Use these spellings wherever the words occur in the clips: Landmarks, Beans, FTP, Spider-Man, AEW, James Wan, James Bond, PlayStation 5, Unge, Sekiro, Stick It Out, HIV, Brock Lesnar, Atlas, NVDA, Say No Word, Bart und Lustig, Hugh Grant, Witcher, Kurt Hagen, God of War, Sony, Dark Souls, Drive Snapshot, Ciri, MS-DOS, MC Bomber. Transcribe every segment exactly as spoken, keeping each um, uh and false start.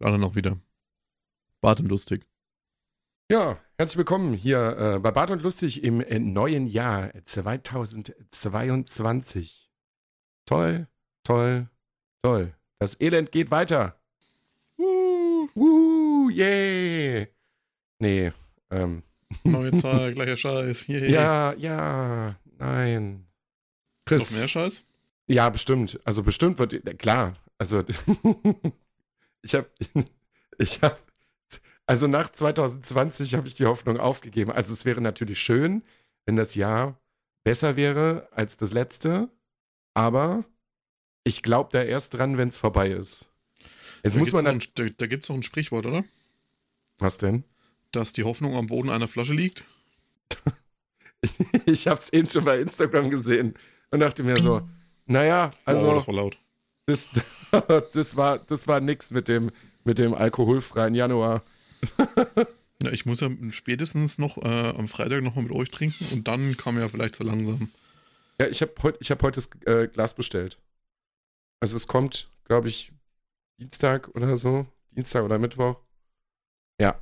Gerade noch wieder. Bart und Lustig. Ja, herzlich willkommen hier äh, bei Bart und Lustig im äh, neuen Jahr zweitausendzweiundzwanzig. Toll, toll, toll. Das Elend geht weiter. Woo, woo, yeah. Nee, ähm. Neue Zahl, gleicher Scheiß. Yeah. Ja, ja, nein. Chris. Noch mehr Scheiß? Ja, bestimmt. Also bestimmt wird, klar. Also ich habe, ich habe, also nach zweitausendzwanzig habe ich die Hoffnung aufgegeben. Also es wäre natürlich schön, wenn das Jahr besser wäre als das letzte, aber ich glaube da erst dran, wenn es vorbei ist. Jetzt da muss man dann. Ein, da gibt es noch ein Sprichwort, oder? Was denn? Dass die Hoffnung am Boden einer Flasche liegt. Ich habe es eben schon bei Instagram gesehen und dachte mir so, naja, also. Oh, das war laut. Das, das war, das war nix mit dem, mit dem alkoholfreien Januar. Ja, ich muss ja spätestens noch äh, am Freitag noch mal mit euch trinken und dann kam ja vielleicht so langsam. Ja, ich habe heute hab heut das äh, Glas bestellt. Also es kommt, glaube ich, Dienstag oder so. Dienstag oder Mittwoch. Ja.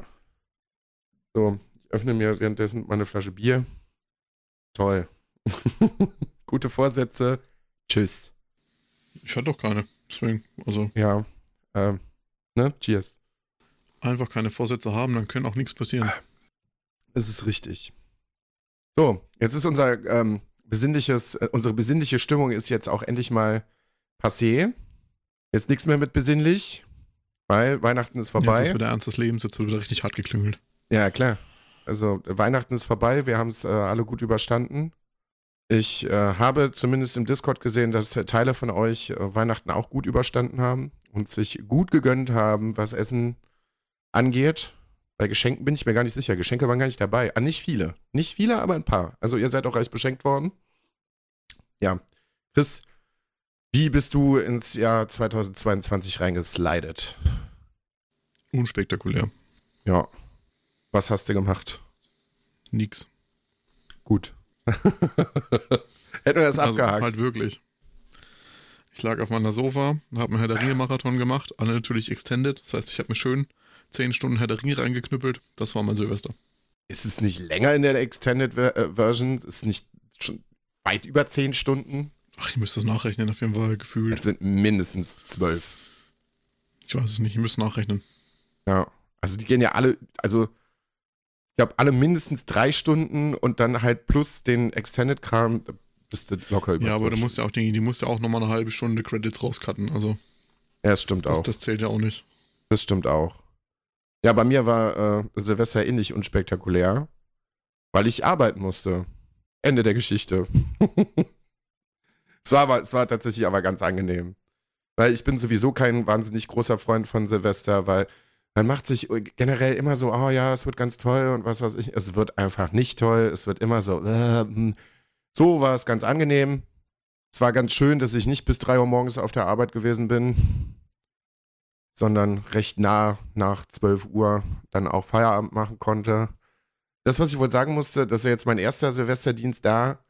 So, ich öffne mir währenddessen meine Flasche Bier. Toll. Gute Vorsätze. Tschüss. Ich hatte doch keine. Deswegen, also. Ja. Ähm, ne? Cheers. Einfach keine Vorsätze haben, dann können auch nichts passieren. Das ist richtig. So, jetzt ist unser ähm, besinnliches, äh, unsere besinnliche Stimmung ist jetzt auch endlich mal passé. Jetzt nichts mehr mit besinnlich, weil Weihnachten ist vorbei. Ja, das ist wieder Ernst des Lebens, jetzt wird wieder richtig hart geklüngelt. Ja, klar. Also Weihnachten ist vorbei, wir haben es äh, alle gut überstanden. Ich äh, habe zumindest im Discord gesehen, dass äh, Teile von euch äh, Weihnachten auch gut überstanden haben und sich gut gegönnt haben, was Essen angeht. Bei Geschenken bin ich mir gar nicht sicher. Geschenke waren gar nicht dabei. Ah, nicht viele. Nicht viele, aber ein paar. Also ihr seid auch reich beschenkt worden. Ja. Chris, wie bist du ins Jahr zweitausendzweiundzwanzig reingeslidet? Unspektakulär. Ja. Was hast du gemacht? Nix. Gut. Hätten wir das abgehakt. Also halt wirklich. Ich lag auf meiner Sofa und habe einen Herr der Ringe-Marathon gemacht. Alle natürlich extended. Das heißt, ich habe mir schön zehn Stunden Herr der Ringe reingeknüppelt. Das war mein Silvester. Ist es nicht länger in der Extended Version? Ist es nicht schon weit über zehn Stunden? Ach, ich müsste es nachrechnen. Auf jeden Fall gefühlt. Es sind mindestens zwölf. Ich weiß es nicht. Ich müsste nachrechnen. Ja. Also die gehen ja alle... Also ich glaube, alle mindestens drei Stunden und dann halt plus den Extended-Kram bist du locker über. Ja, aber du musst ja auch, die, die musst ja auch nochmal eine halbe Stunde Credits rauscutten. Also, ja, das stimmt das, auch. Das zählt ja auch nicht. Das stimmt auch. Ja, bei mir war äh, Silvester ähnlich unspektakulär, weil ich arbeiten musste. Ende der Geschichte. es, war aber, es war tatsächlich aber ganz angenehm. Weil ich bin sowieso kein wahnsinnig großer Freund von Silvester, weil... Man macht sich generell immer so, oh ja, es wird ganz toll und was weiß ich. Es wird einfach nicht toll. Es wird immer so, äh, so war es ganz angenehm. Es war ganz schön, dass ich nicht bis drei Uhr morgens auf der Arbeit gewesen bin, sondern recht nah nach zwölf Uhr dann auch Feierabend machen konnte. Das, was ich wohl sagen musste, das ist jetzt mein erster Silvesterdienst da.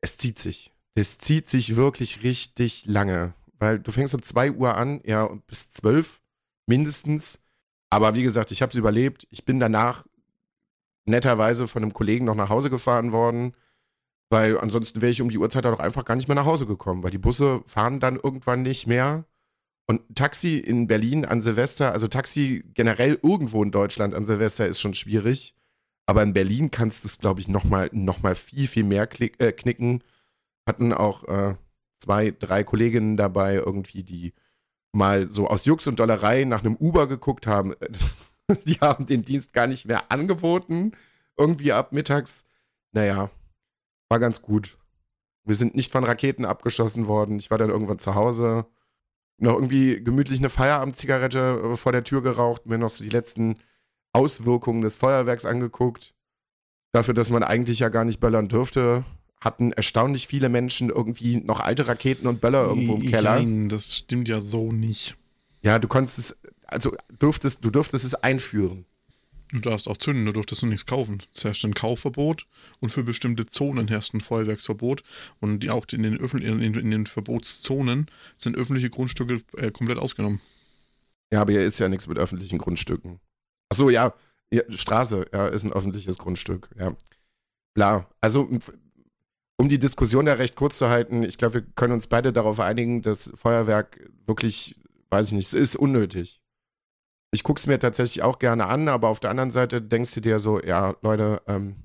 Es zieht sich. Es zieht sich wirklich richtig lange, weil du fängst um zwei Uhr an, ja, und bis zwölf mindestens. Aber wie gesagt, ich habe es überlebt. Ich bin danach netterweise von einem Kollegen noch nach Hause gefahren worden, weil ansonsten wäre ich um die Uhrzeit auch einfach gar nicht mehr nach Hause gekommen, weil die Busse fahren dann irgendwann nicht mehr. Und Taxi in Berlin an Silvester, also Taxi generell irgendwo in Deutschland an Silvester ist schon schwierig, aber in Berlin kannst du es, glaube ich, nochmal noch mal viel, viel mehr klick, äh, knicken. Hatten auch äh, zwei, drei Kolleginnen dabei irgendwie, die mal so aus Jux und Dollerei nach einem Uber geguckt haben. Die haben den Dienst gar nicht mehr angeboten. Irgendwie ab mittags. Naja, war ganz gut. Wir sind nicht von Raketen abgeschossen worden. Ich war dann irgendwann zu Hause. Noch irgendwie gemütlich eine Feierabendzigarette vor der Tür geraucht. Mir noch so die letzten Auswirkungen des Feuerwerks angeguckt. Dafür, dass man eigentlich ja gar nicht böllern dürfte, hatten erstaunlich viele Menschen irgendwie noch alte Raketen und Böller irgendwo im Keller. Nein, das stimmt ja so nicht. Ja, du konntest es, also durftest, du durftest es einführen. Du darfst auch zünden, du durftest nur nichts kaufen. Es herrscht ein Kaufverbot und für bestimmte Zonen herrscht ein Feuerwerksverbot und die auch in den, Öffn- in den Verbotszonen sind öffentliche Grundstücke äh, komplett ausgenommen. Ja, aber hier ist ja nichts mit öffentlichen Grundstücken. Ach so, ja, ja, Straße, ja, ist ein öffentliches Grundstück, ja. Klar, also um die Diskussion da recht kurz zu halten, ich glaube, wir können uns beide darauf einigen, dass Feuerwerk wirklich, weiß ich nicht, es ist unnötig. Ich gucke es mir tatsächlich auch gerne an, aber auf der anderen Seite denkst du dir so, ja, Leute, ähm,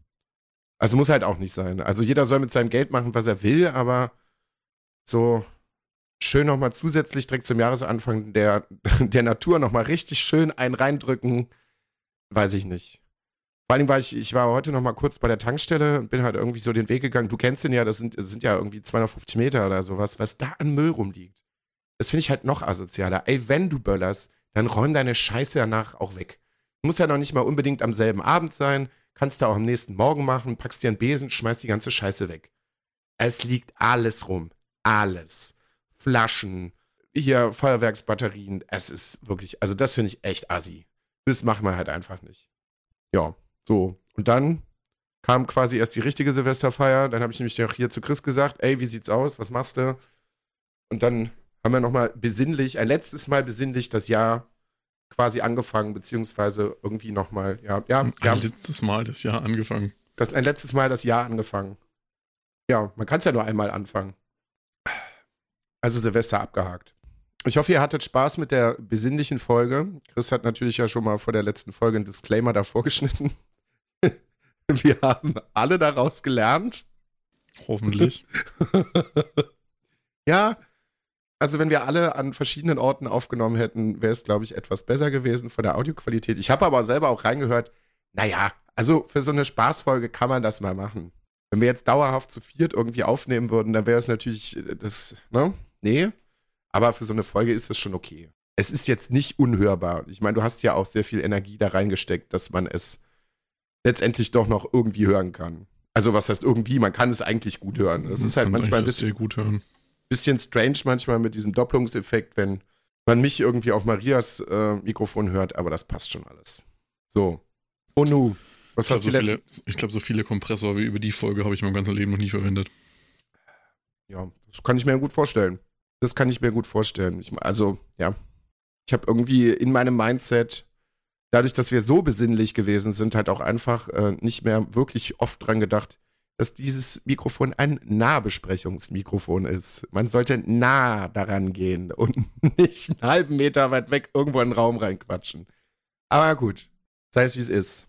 also muss halt auch nicht sein. Also jeder soll mit seinem Geld machen, was er will, aber so schön nochmal zusätzlich direkt zum Jahresanfang der, der Natur nochmal richtig schön einen reindrücken, weiß ich nicht. Vor allem war ich, ich war heute nochmal kurz bei der Tankstelle und bin halt irgendwie so den Weg gegangen. Du kennst den ja, das sind, das sind ja irgendwie zweihundertfünfzig Meter oder sowas, was da an Müll rumliegt. Das finde ich halt noch asozialer. Ey, wenn du böllerst, dann räum deine Scheiße danach auch weg. Muss ja noch nicht mal unbedingt am selben Abend sein. Kannst du auch am nächsten Morgen machen, packst dir einen Besen, schmeißt die ganze Scheiße weg. Es liegt alles rum. Alles. Flaschen, hier Feuerwerksbatterien. Es ist wirklich, also das finde ich echt assi. Das machen wir halt einfach nicht. Ja, so. Und dann kam quasi erst die richtige Silvesterfeier. Dann habe ich nämlich auch hier zu Chris gesagt, ey, wie sieht's aus? Was machst du? Und dann haben wir nochmal besinnlich, ein letztes Mal besinnlich das Jahr quasi angefangen, beziehungsweise irgendwie nochmal, ja. ja ein ja, letztes Mal das Jahr angefangen. Das, ein letztes Mal das Jahr angefangen. Ja, man kann es ja nur einmal anfangen. Also Silvester abgehakt. Ich hoffe, ihr hattet Spaß mit der besinnlichen Folge. Chris hat natürlich ja schon mal vor der letzten Folge einen Disclaimer davor geschnitten. Wir haben alle daraus gelernt. Hoffentlich. Ja, also wenn wir alle an verschiedenen Orten aufgenommen hätten, wäre es, glaube ich, etwas besser gewesen von der Audioqualität. Ich habe aber selber auch reingehört, naja, also für so eine Spaßfolge kann man das mal machen. Wenn wir jetzt dauerhaft zu viert irgendwie aufnehmen würden, dann wäre es natürlich das, ne? Nee. Aber für so eine Folge ist das schon okay. Es ist jetzt nicht unhörbar. Ich meine, du hast ja auch sehr viel Energie da reingesteckt, dass man es letztendlich doch noch irgendwie hören kann. Also was heißt irgendwie? Man kann es eigentlich gut hören. Das man ist halt manchmal ein bisschen, gut hören. bisschen strange manchmal mit diesem Doppelungseffekt, wenn man mich irgendwie auf Marias äh, Mikrofon hört, aber das passt schon alles. So. Oh nu. Was hast du so viele, ich glaube, so viele Kompressor wie über die Folge habe ich mein ganzes Leben noch nie verwendet. Ja, das kann ich mir gut vorstellen. Das kann ich mir gut vorstellen. Ich, also, ja. Ich habe irgendwie in meinem Mindset, dadurch, dass wir so besinnlich gewesen sind, halt auch einfach äh, nicht mehr wirklich oft dran gedacht, dass dieses Mikrofon ein Nahbesprechungsmikrofon ist. Man sollte nah daran gehen und nicht einen halben Meter weit weg irgendwo in den Raum reinquatschen. Aber gut, sei es wie es ist.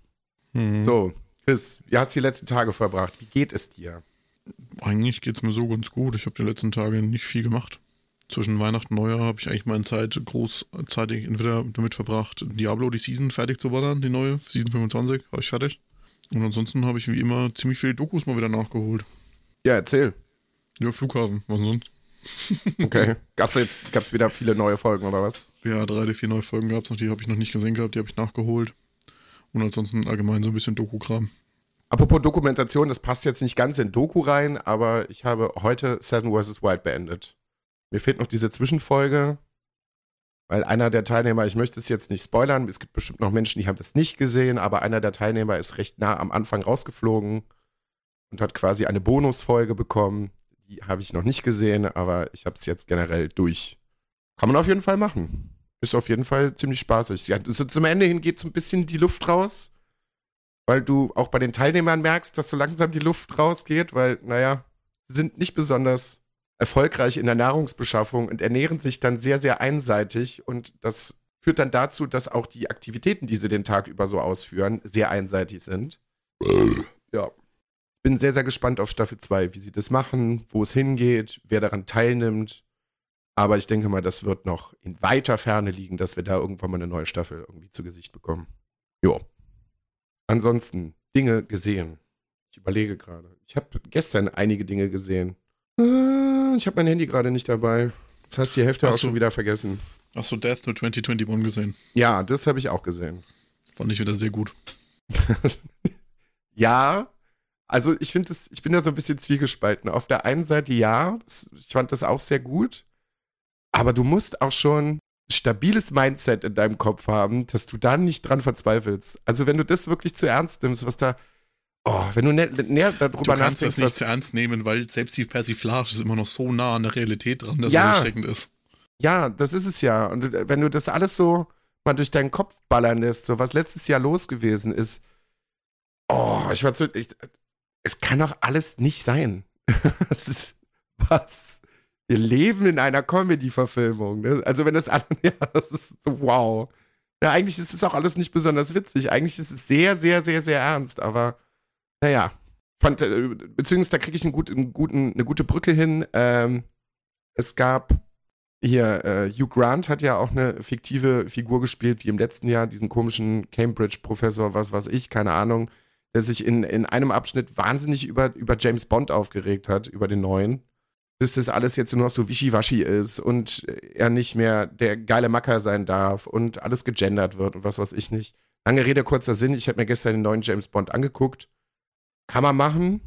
Mhm. So, Chris, wie hast du die letzten Tage verbracht? Wie geht es dir? Eigentlich geht es mir so ganz gut. Ich habe die letzten Tage nicht viel gemacht. Zwischen Weihnachten und Neujahr habe ich eigentlich meine Zeit großzeitig entweder damit verbracht, Diablo die Season fertig zu ballern, die neue, Season fünfundzwanzig, habe ich fertig. Und ansonsten habe ich wie immer ziemlich viele Dokus mal wieder nachgeholt. Ja, erzähl. Ja, Flughafen, was denn sonst? Okay, gab's jetzt, gab's wieder viele neue Folgen oder was? Ja, drei oder vier neue Folgen gab's noch, die habe ich noch nicht gesehen gehabt, die habe ich nachgeholt. Und ansonsten allgemein so ein bisschen Doku-Kram. Apropos Dokumentation, das passt jetzt nicht ganz in Doku rein, aber ich habe heute Seven versus. Wild beendet. Mir fehlt noch diese Zwischenfolge, weil einer der Teilnehmer, ich möchte es jetzt nicht spoilern, es gibt bestimmt noch Menschen, die haben das nicht gesehen, aber einer der Teilnehmer ist recht nah am Anfang rausgeflogen und hat quasi eine Bonusfolge bekommen. Die habe ich noch nicht gesehen, aber ich habe es jetzt generell durch. Kann man auf jeden Fall machen. Ist auf jeden Fall ziemlich spaßig. Ja, so zum Ende hin geht so ein bisschen die Luft raus, weil du auch bei den Teilnehmern merkst, dass so langsam die Luft rausgeht, weil, naja, sie sind nicht besonders erfolgreich in der Nahrungsbeschaffung und ernähren sich dann sehr, sehr einseitig. Und das führt dann dazu, dass auch die Aktivitäten, die sie den Tag über so ausführen, sehr einseitig sind. Ja. Bin sehr, sehr gespannt auf Staffel zwei, wie sie das machen, wo es hingeht, wer daran teilnimmt. Aber ich denke mal, das wird noch in weiter Ferne liegen, dass wir da irgendwann mal eine neue Staffel irgendwie zu Gesicht bekommen. Jo. Ansonsten, Dinge gesehen. Ich überlege gerade. Ich habe gestern einige Dinge gesehen. Ich habe mein Handy gerade nicht dabei. Das heißt, die Hälfte hast auch schon wieder vergessen. Hast du Death to zwanzig einundzwanzig gesehen? Ja, das habe ich auch gesehen. Fand ich wieder sehr gut. Ja, also ich finde das, ich bin da so ein bisschen zwiegespalten. Auf der einen Seite ja, das, ich fand das auch sehr gut. Aber du musst auch schon stabiles Mindset in deinem Kopf haben, dass du da nicht dran verzweifelst. Also wenn du das wirklich zu ernst nimmst, was da... Oh, wenn du näher ne, ne, darüber nachdenkst... Du kannst das nicht zu ernst nehmen, weil selbst die Persiflage ist immer noch so nah an der Realität dran, dass ja, es erschreckend ist. Ja, das ist es ja. Und wenn du das alles so mal durch deinen Kopf ballern lässt, so was letztes Jahr los gewesen ist, oh, ich war zu, ich, es kann doch alles nicht sein. Das ist, was? Wir leben in einer Comedy-Verfilmung. Ne? Also wenn das alles, ja, das ist so, wow. Ja, eigentlich ist es auch alles nicht besonders witzig. Eigentlich ist es sehr, sehr, sehr, sehr ernst. Aber naja, fand, beziehungsweise da kriege ich einen guten, einen guten, eine gute Brücke hin. Ähm, es gab hier, äh, Hugh Grant hat ja auch eine fiktive Figur gespielt, wie im letzten Jahr, diesen komischen Cambridge-Professor, was weiß ich, keine Ahnung, der sich in, in einem Abschnitt wahnsinnig über, über James Bond aufgeregt hat, über den neuen. Dass das alles jetzt nur noch so wischiwaschi ist und er nicht mehr der geile Macker sein darf und alles gegendert wird und was weiß ich nicht. Lange Rede, kurzer Sinn. Ich habe mir gestern den neuen James Bond angeguckt. Kann man machen.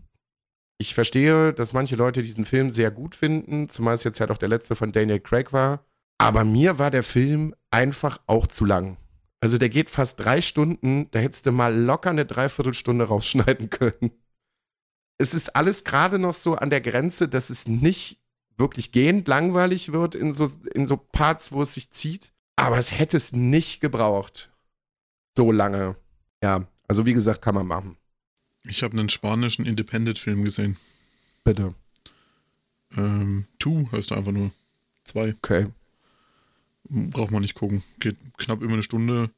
Ich verstehe, dass manche Leute diesen Film sehr gut finden, zumal es jetzt ja doch der letzte von Daniel Craig war. Aber mir war der Film einfach auch zu lang. Also der geht fast drei Stunden. Da hättest du mal locker eine Dreiviertelstunde rausschneiden können. Es ist alles gerade noch so an der Grenze, dass es nicht wirklich gehend langweilig wird in so, in so Parts, wo es sich zieht. Aber es hätte es nicht gebraucht. So lange. Ja, also wie gesagt, kann man machen. Ich habe einen spanischen Independent-Film gesehen. Bitte. Ähm, Two heißt er einfach nur. Zwei. Okay. Braucht man nicht gucken. Geht knapp über eine Stunde.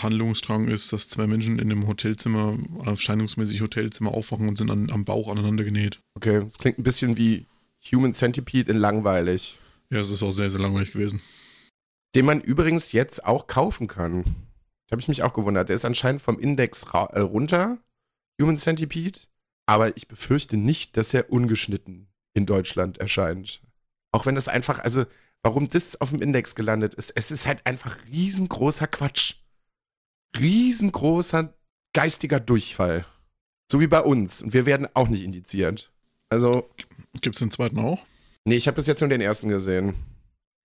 Handlungsstrang ist, dass zwei Menschen in einem Hotelzimmer, erscheinungsmäßig Hotelzimmer, aufwachen und sind an, am Bauch aneinander genäht. Okay, das klingt ein bisschen wie Human Centipede in langweilig. Ja, es ist auch sehr, sehr langweilig gewesen. Den man übrigens jetzt auch kaufen kann. Da habe ich mich auch gewundert. Der ist anscheinend vom Index ra- äh, runter, Human Centipede. Aber ich befürchte nicht, dass er ungeschnitten in Deutschland erscheint. Auch wenn das einfach, also warum das auf dem Index gelandet ist, es ist halt einfach riesengroßer Quatsch. Riesengroßer geistiger Durchfall. So wie bei uns. Und wir werden auch nicht indiziert. Also. Gibt's den zweiten auch? Nee, ich habe bis jetzt nur den ersten gesehen.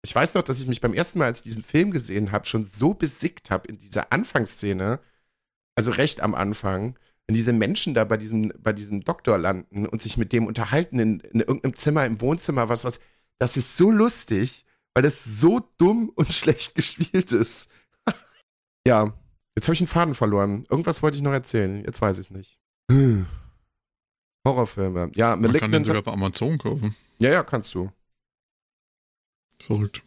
Ich weiß noch, dass ich mich beim ersten Mal, als ich diesen Film gesehen habe, schon so besickt habe in dieser Anfangsszene, also recht am Anfang, wenn diese Menschen da bei diesem, bei diesem Doktor landen und sich mit dem unterhalten in, in irgendeinem Zimmer, im Wohnzimmer, was, was. Das ist so lustig, weil das so dumm und schlecht gespielt ist. Ja. Jetzt habe ich einen Faden verloren. Irgendwas wollte ich noch erzählen. Jetzt weiß ich es nicht. Hm. Horrorfilme. Ja, Man Malignant kann den sogar bei Amazon kaufen. Ja, ja, kannst du. Verrückt.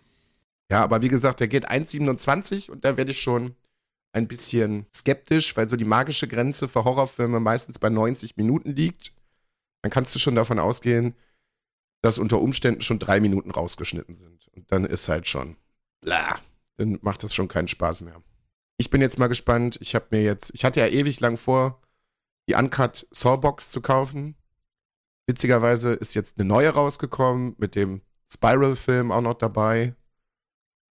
Ja, aber wie gesagt, der geht eins Komma siebenundzwanzig und da werde ich schon ein bisschen skeptisch, weil so die magische Grenze für Horrorfilme meistens bei neunzig Minuten liegt. Dann kannst du schon davon ausgehen, dass unter Umständen schon drei Minuten rausgeschnitten sind. Und dann ist halt schon, bla, dann macht das schon keinen Spaß mehr. Ich bin jetzt mal gespannt. Ich habe mir jetzt, ich hatte ja ewig lang vor, die Uncut Sawbox zu kaufen. Witzigerweise ist jetzt eine neue rausgekommen, mit dem Spiral-Film auch noch dabei.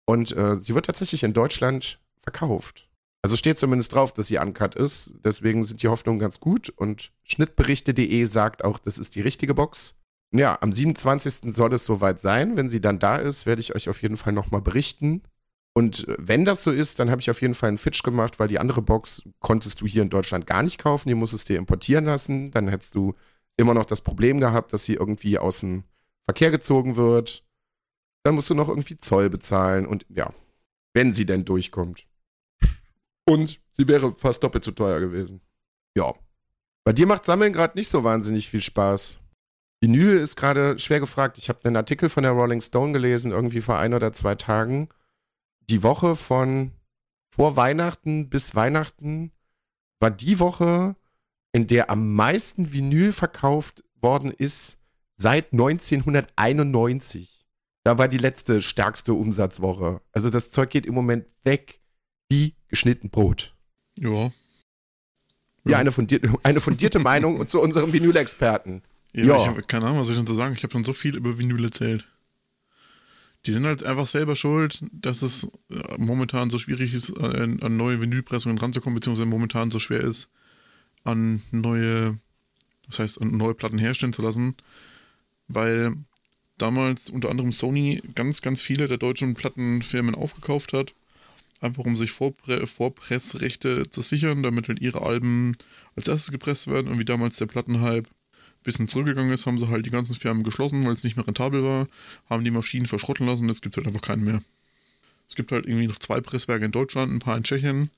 Und äh, sie wird tatsächlich in Deutschland verkauft. Also steht zumindest drauf, dass sie Uncut ist. Deswegen sind die Hoffnungen ganz gut. Und schnittberichte punkt de sagt auch, das ist die richtige Box. Ja, am siebenundzwanzigsten soll es soweit sein. Wenn sie dann da ist, werde ich euch auf jeden Fall nochmal berichten. Und wenn das so ist, dann habe ich auf jeden Fall einen Fitch gemacht, weil die andere Box konntest du hier in Deutschland gar nicht kaufen. Die musstest du dir importieren lassen. Dann hättest du immer noch das Problem gehabt, dass sie irgendwie aus dem Verkehr gezogen wird. Dann musst du noch irgendwie Zoll bezahlen. Und ja, wenn sie denn durchkommt. Und sie wäre fast doppelt so teuer gewesen. Ja. Bei dir macht Sammeln gerade nicht so wahnsinnig viel Spaß. Vinyl ist gerade schwer gefragt. Ich habe einen Artikel von der Rolling Stone gelesen, irgendwie vor ein oder zwei Tagen. Die Woche von vor Weihnachten bis Weihnachten war die Woche, in der am meisten Vinyl verkauft worden ist seit neunzehnhunderteinundneunzig. Da war die letzte stärkste Umsatzwoche. Also das Zeug geht im Moment weg wie geschnitten Brot. Ja. Ja, eine fundierte, eine fundierte Meinung zu unserem Vinyl-Experten. Ja, ja. Ich habe keine Ahnung, was ich schon zu sagen. Ich habe schon so viel über Vinyl erzählt. Die sind halt einfach selber schuld, dass es momentan so schwierig ist, an neue Vinylpressungen ranzukommen, beziehungsweise momentan so schwer ist, an neue, das heißt, an neue Platten herstellen zu lassen, weil damals unter anderem Sony ganz, ganz viele der deutschen Plattenfirmen aufgekauft hat, einfach um sich Vorpre- Vorpressrechte zu sichern, damit halt ihre Alben als erstes gepresst werden und wie damals der Plattenhype bisschen zurückgegangen ist, haben sie halt die ganzen Firmen geschlossen, weil es nicht mehr rentabel war, haben die Maschinen verschrotten lassen und jetzt gibt es halt einfach keinen mehr. Es gibt halt irgendwie noch zwei Presswerke in Deutschland, ein paar in Tschechien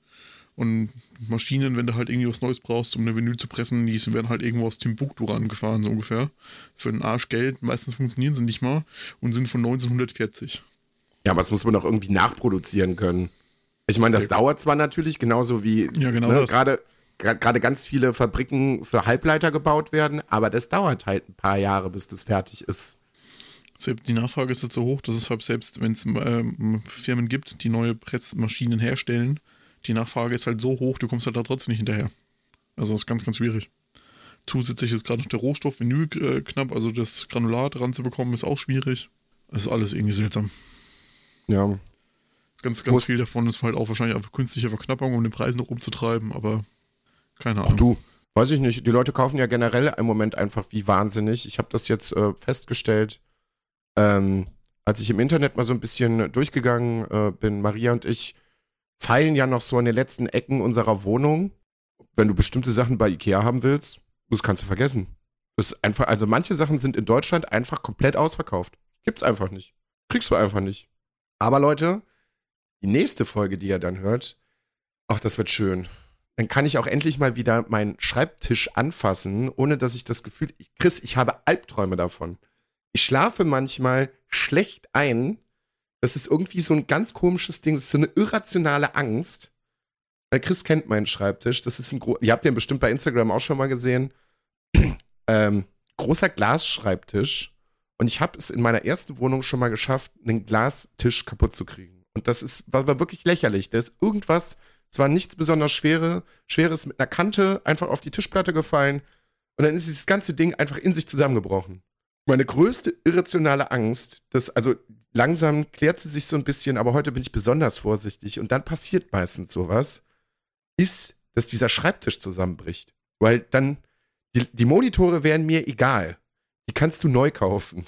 und Maschinen, wenn du halt irgendwie was Neues brauchst, um eine Vinyl zu pressen, die werden halt irgendwo aus Timbuktu rangefahren, so ungefähr, für einen Arsch Geld. Meistens funktionieren sie nicht mal und sind von neunzehnhundertvierzig. Ja, aber das muss man doch irgendwie nachproduzieren können. Ich meine, das ja. dauert zwar natürlich, genauso wie ja, genau ne, gerade gerade ganz viele Fabriken für Halbleiter gebaut werden, aber das dauert halt ein paar Jahre, bis das fertig ist. Die Nachfrage ist jetzt so hoch, dass es halt selbst, wenn es ähm, Firmen gibt, die neue Pressmaschinen herstellen, die Nachfrage ist halt so hoch, du kommst halt da trotzdem nicht hinterher. Also das ist ganz, ganz schwierig. Zusätzlich ist gerade noch der Rohstoff Vinyl äh, knapp, also das Granulat ranzubekommen ist auch schwierig. Es ist alles irgendwie seltsam. Ja. Ganz, ganz Muss viel davon ist halt auch wahrscheinlich einfach künstliche Verknappung, um den Preis noch umzutreiben, aber keine Ahnung. Ach du, weiß ich nicht. Die Leute kaufen ja generell im Moment einfach wie wahnsinnig. Ich habe das jetzt äh, festgestellt, ähm, als ich im Internet mal so ein bisschen durchgegangen äh, bin. Maria und ich feilen ja noch so an den letzten Ecken unserer Wohnung. Wenn du bestimmte Sachen bei IKEA haben willst, das kannst du vergessen. Das ist einfach, also manche Sachen sind in Deutschland einfach komplett ausverkauft. Gibt's einfach nicht. Kriegst du einfach nicht. Aber Leute, die nächste Folge, die ihr dann hört, ach, das wird schön. Dann kann ich auch endlich mal wieder meinen Schreibtisch anfassen, ohne dass ich das Gefühl, ich, Chris, ich habe Albträume davon. Ich schlafe manchmal schlecht ein. Das ist irgendwie so ein ganz komisches Ding. Das ist so eine irrationale Angst. Weil Chris kennt meinen Schreibtisch. Das ist ein gro- Ihr habt den bestimmt bei Instagram auch schon mal gesehen. ähm, großer Glasschreibtisch. Und ich habe es in meiner ersten Wohnung schon mal geschafft, einen Glastisch kaputt zu kriegen. Und das ist, war, war wirklich lächerlich. Da ist irgendwas, es war nichts besonders Schwere, Schweres mit einer Kante einfach auf die Tischplatte gefallen. Und dann ist dieses ganze Ding einfach in sich zusammengebrochen. Meine größte irrationale Angst, das, also langsam klärt sie sich so ein bisschen, aber heute bin ich besonders vorsichtig. Und dann passiert meistens sowas, ist, dass dieser Schreibtisch zusammenbricht. Weil dann, die, die Monitore wären mir egal. Die kannst du neu kaufen.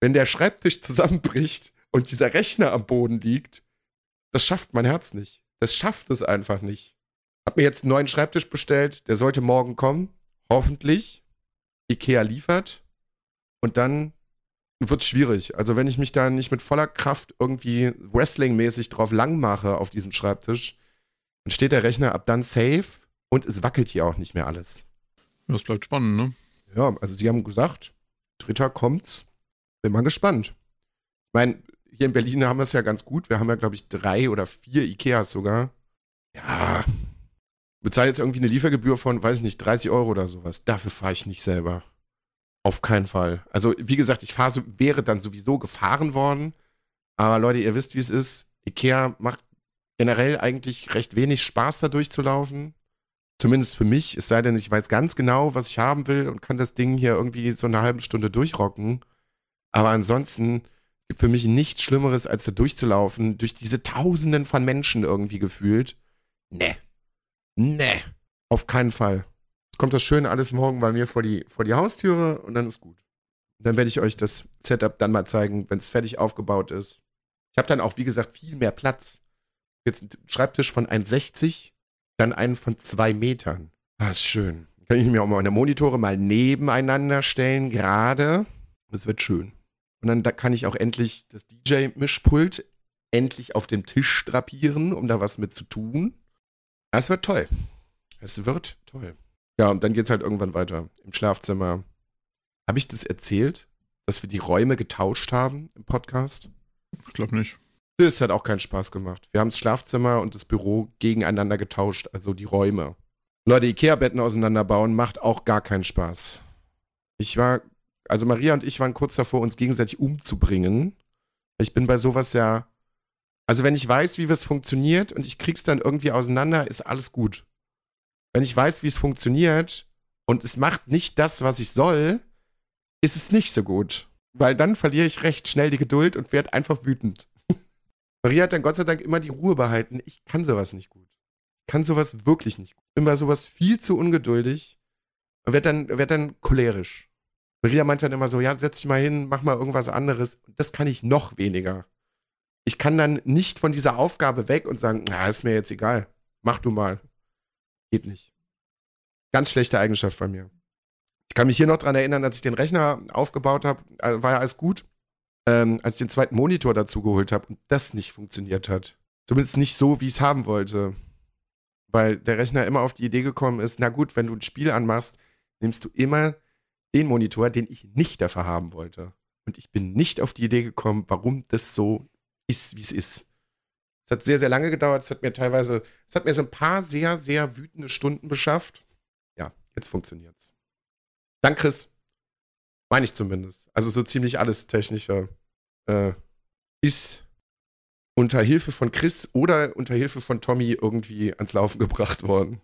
Wenn der Schreibtisch zusammenbricht und dieser Rechner am Boden liegt, das schafft mein Herz nicht. Das schafft es einfach nicht. Hab mir jetzt einen neuen Schreibtisch bestellt, der sollte morgen kommen. Hoffentlich. IKEA liefert. Und dann wird's schwierig. Also wenn ich mich da nicht mit voller Kraft irgendwie wrestlingmäßig drauf lang mache auf diesem Schreibtisch, dann steht der Rechner ab dann safe und es wackelt hier auch nicht mehr alles. Das bleibt spannend, ne? Ja, also sie haben gesagt, dritter kommt's. Bin mal gespannt. Ich meine, hier in Berlin haben wir es ja ganz gut. Wir haben ja, glaube ich, drei oder vier Ikeas sogar. Ja, bezahle jetzt irgendwie eine Liefergebühr von, weiß nicht, dreißig Euro oder sowas. Dafür fahre ich nicht selber. Auf keinen Fall. Also, wie gesagt, ich fahre, wäre dann sowieso gefahren worden. Aber Leute, ihr wisst, wie es ist. Ikea macht generell eigentlich recht wenig Spaß, da durchzulaufen. Zumindest für mich. Es sei denn, ich weiß ganz genau, was ich haben will und kann das Ding hier irgendwie so eine halbe Stunde durchrocken. Aber ansonsten gibt für mich nichts Schlimmeres, als da durchzulaufen, durch diese Tausenden von Menschen irgendwie gefühlt. Nee. Nee. Auf keinen Fall. Jetzt kommt das schön alles morgen bei mir vor die, vor die Haustüre und dann ist gut. Dann werde ich euch das Setup dann mal zeigen, wenn es fertig aufgebaut ist. Ich habe dann auch, wie gesagt, viel mehr Platz. Jetzt einen Schreibtisch von eins Komma sechzig. Dann einen von zwei Metern. Ah, ist schön. Kann ich mir auch meine Monitore mal nebeneinander stellen, gerade. Das wird schön. Und dann da kann ich auch endlich das D J-Mischpult endlich auf dem Tisch drapieren, um da was mit zu tun. Das wird toll. Es wird toll. Ja, und dann geht's halt irgendwann weiter. Im Schlafzimmer. Habe ich das erzählt, dass wir die Räume getauscht haben im Podcast? Ich glaube nicht. Das hat auch keinen Spaß gemacht. Wir haben das Schlafzimmer und das Büro gegeneinander getauscht, also die Räume. Leute, Ikea-Betten auseinanderbauen macht auch gar keinen Spaß. Ich war, also Maria und ich waren kurz davor, uns gegenseitig umzubringen. Ich bin bei sowas ja, also wenn ich weiß, wie es funktioniert und ich krieg's dann irgendwie auseinander, ist alles gut. Wenn ich weiß, wie es funktioniert und es macht nicht das, was ich soll, ist es nicht so gut. Weil dann verliere ich recht schnell die Geduld und werde einfach wütend. Maria hat dann Gott sei Dank immer die Ruhe behalten. Ich kann sowas nicht gut. Ich kann sowas wirklich nicht gut. Ich bin bei sowas viel zu ungeduldig und werde dann, werd dann cholerisch. Maria meint dann immer so, ja, setz dich mal hin, mach mal irgendwas anderes. Und das kann ich noch weniger. Ich kann dann nicht von dieser Aufgabe weg und sagen, na, ist mir jetzt egal. Mach du mal. Geht nicht. Ganz schlechte Eigenschaft bei mir. Ich kann mich hier noch dran erinnern, als ich den Rechner aufgebaut habe, war ja alles gut, ähm, als ich den zweiten Monitor dazu geholt habe und das nicht funktioniert hat. Zumindest nicht so, wie ich es haben wollte. Weil der Rechner immer auf die Idee gekommen ist, na gut, wenn du ein Spiel anmachst, nimmst du immer den Monitor, den ich nicht dafür haben wollte. Und ich bin nicht auf die Idee gekommen, warum das so ist, wie es ist. Es hat sehr, sehr lange gedauert. Es hat mir teilweise, es hat mir so ein paar sehr, sehr wütende Stunden beschafft. Ja, jetzt funktioniert's. Dank Chris. Meine ich zumindest. Also so ziemlich alles Technische äh, ist unter Hilfe von Chris oder unter Hilfe von Tommy irgendwie ans Laufen gebracht worden.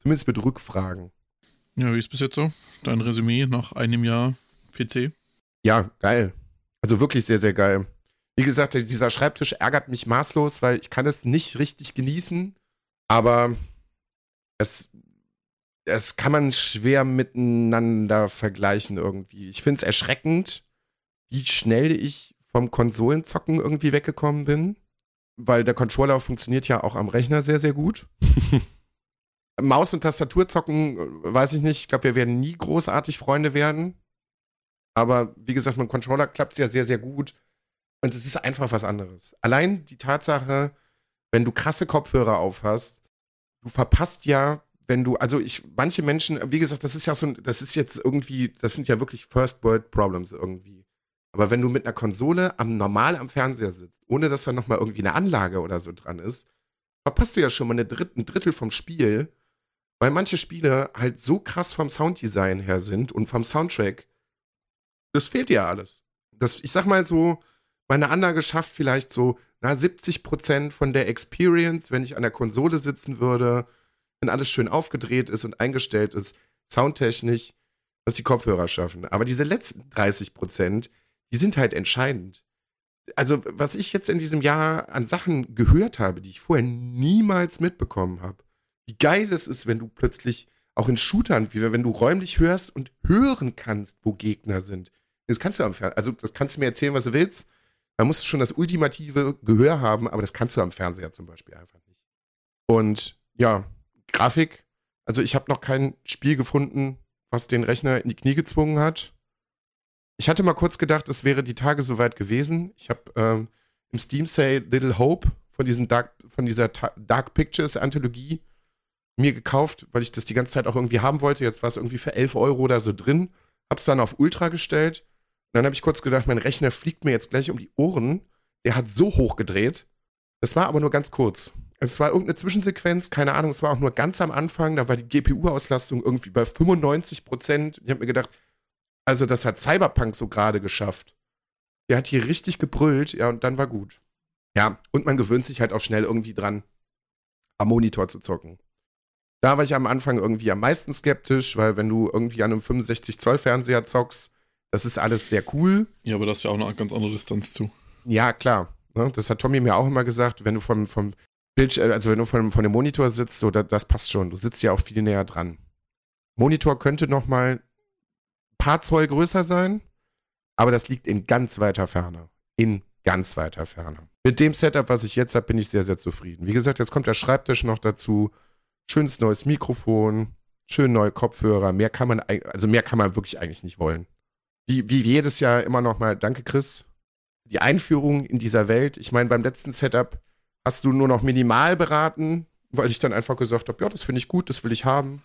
Zumindest mit Rückfragen. Ja, wie ist bis jetzt so? Dein Resümee nach einem Jahr P C? Ja, geil. Also wirklich sehr, sehr geil. Wie gesagt, dieser Schreibtisch ärgert mich maßlos, weil ich kann es nicht richtig genießen, aber es... Das kann man schwer miteinander vergleichen irgendwie. Ich finde es erschreckend, wie schnell ich vom Konsolenzocken irgendwie weggekommen bin. Weil der Controller funktioniert ja auch am Rechner sehr, sehr gut. Maus- und Tastaturzocken, weiß ich nicht. Ich glaube, wir werden nie großartig Freunde werden. Aber wie gesagt, mit dem Controller klappt es ja sehr, sehr gut. Und es ist einfach was anderes. Allein die Tatsache, wenn du krasse Kopfhörer aufhast, du verpasst ja... Wenn du, also ich, manche Menschen, wie gesagt, das ist ja so ein, das ist jetzt irgendwie, das sind ja wirklich First-World-Problems irgendwie. Aber wenn du mit einer Konsole am normal am Fernseher sitzt, ohne dass da nochmal irgendwie eine Anlage oder so dran ist, verpasst du ja schon mal eine Dritt, ein Drittel vom Spiel, weil manche Spiele halt so krass vom Sounddesign her sind und vom Soundtrack, das fehlt dir ja alles. Das, ich sag mal so, meine Anlage schafft vielleicht so, na, siebzig Prozent von der Experience, wenn ich an der Konsole sitzen würde, wenn alles schön aufgedreht ist und eingestellt ist, soundtechnisch, was die Kopfhörer schaffen. Aber diese letzten dreißig Prozent, die sind halt entscheidend. Also, was ich jetzt in diesem Jahr an Sachen gehört habe, die ich vorher niemals mitbekommen habe. Wie geil es ist, wenn du plötzlich auch in Shootern, wie wenn du räumlich hörst und hören kannst, wo Gegner sind. Das kannst du am Fernsehen, also das kannst du mir erzählen, was du willst. Man muss schon das ultimative Gehör haben, aber das kannst du am Fernseher zum Beispiel einfach nicht. Und ja, Grafik, also ich habe noch kein Spiel gefunden, was den Rechner in die Knie gezwungen hat. Ich hatte mal kurz gedacht, es wäre die Tage soweit gewesen. Ich habe ähm, im Steam Sale Little Hope von, diesem Dark, von dieser Ta- Dark Pictures Anthologie mir gekauft, weil ich das die ganze Zeit auch irgendwie haben wollte. Jetzt war es irgendwie für elf Euro oder so drin. Hab's dann auf Ultra gestellt. Und dann habe ich kurz gedacht, mein Rechner fliegt mir jetzt gleich um die Ohren. Der hat so hoch gedreht. Das war aber nur ganz kurz. Es war irgendeine Zwischensequenz, keine Ahnung, es war auch nur ganz am Anfang, da war die G P U-Auslastung irgendwie bei fünfundneunzig Prozent. Ich habe mir gedacht, also das hat Cyberpunk so gerade geschafft. Der hat hier richtig gebrüllt, ja, und dann war gut. Ja, und man gewöhnt sich halt auch schnell irgendwie dran, am Monitor zu zocken. Da war ich am Anfang irgendwie am meisten skeptisch, weil wenn du irgendwie an einem fünfundsechzig Zoll Fernseher zockst, das ist alles sehr cool. Ja, aber das ist ja auch eine ganz andere Distanz zu. Ja, klar. Ne? Das hat Tommy mir auch immer gesagt, wenn du vom... vom also wenn du von, von dem Monitor sitzt, so, das, das passt schon. Du sitzt ja auch viel näher dran. Monitor könnte nochmal ein paar Zoll größer sein, aber das liegt in ganz weiter Ferne. In ganz weiter Ferne. Mit dem Setup, was ich jetzt habe, bin ich sehr, sehr zufrieden. Wie gesagt, jetzt kommt der Schreibtisch noch dazu. Schönes neues Mikrofon, schön neue Kopfhörer. Mehr kann man, also mehr kann man wirklich eigentlich nicht wollen. Wie, wie jedes Jahr immer nochmal, danke Chris, die Einführung in dieser Welt. Ich meine, beim letzten Setup hast du nur noch minimal beraten, weil ich dann einfach gesagt habe, ja, das finde ich gut, das will ich haben.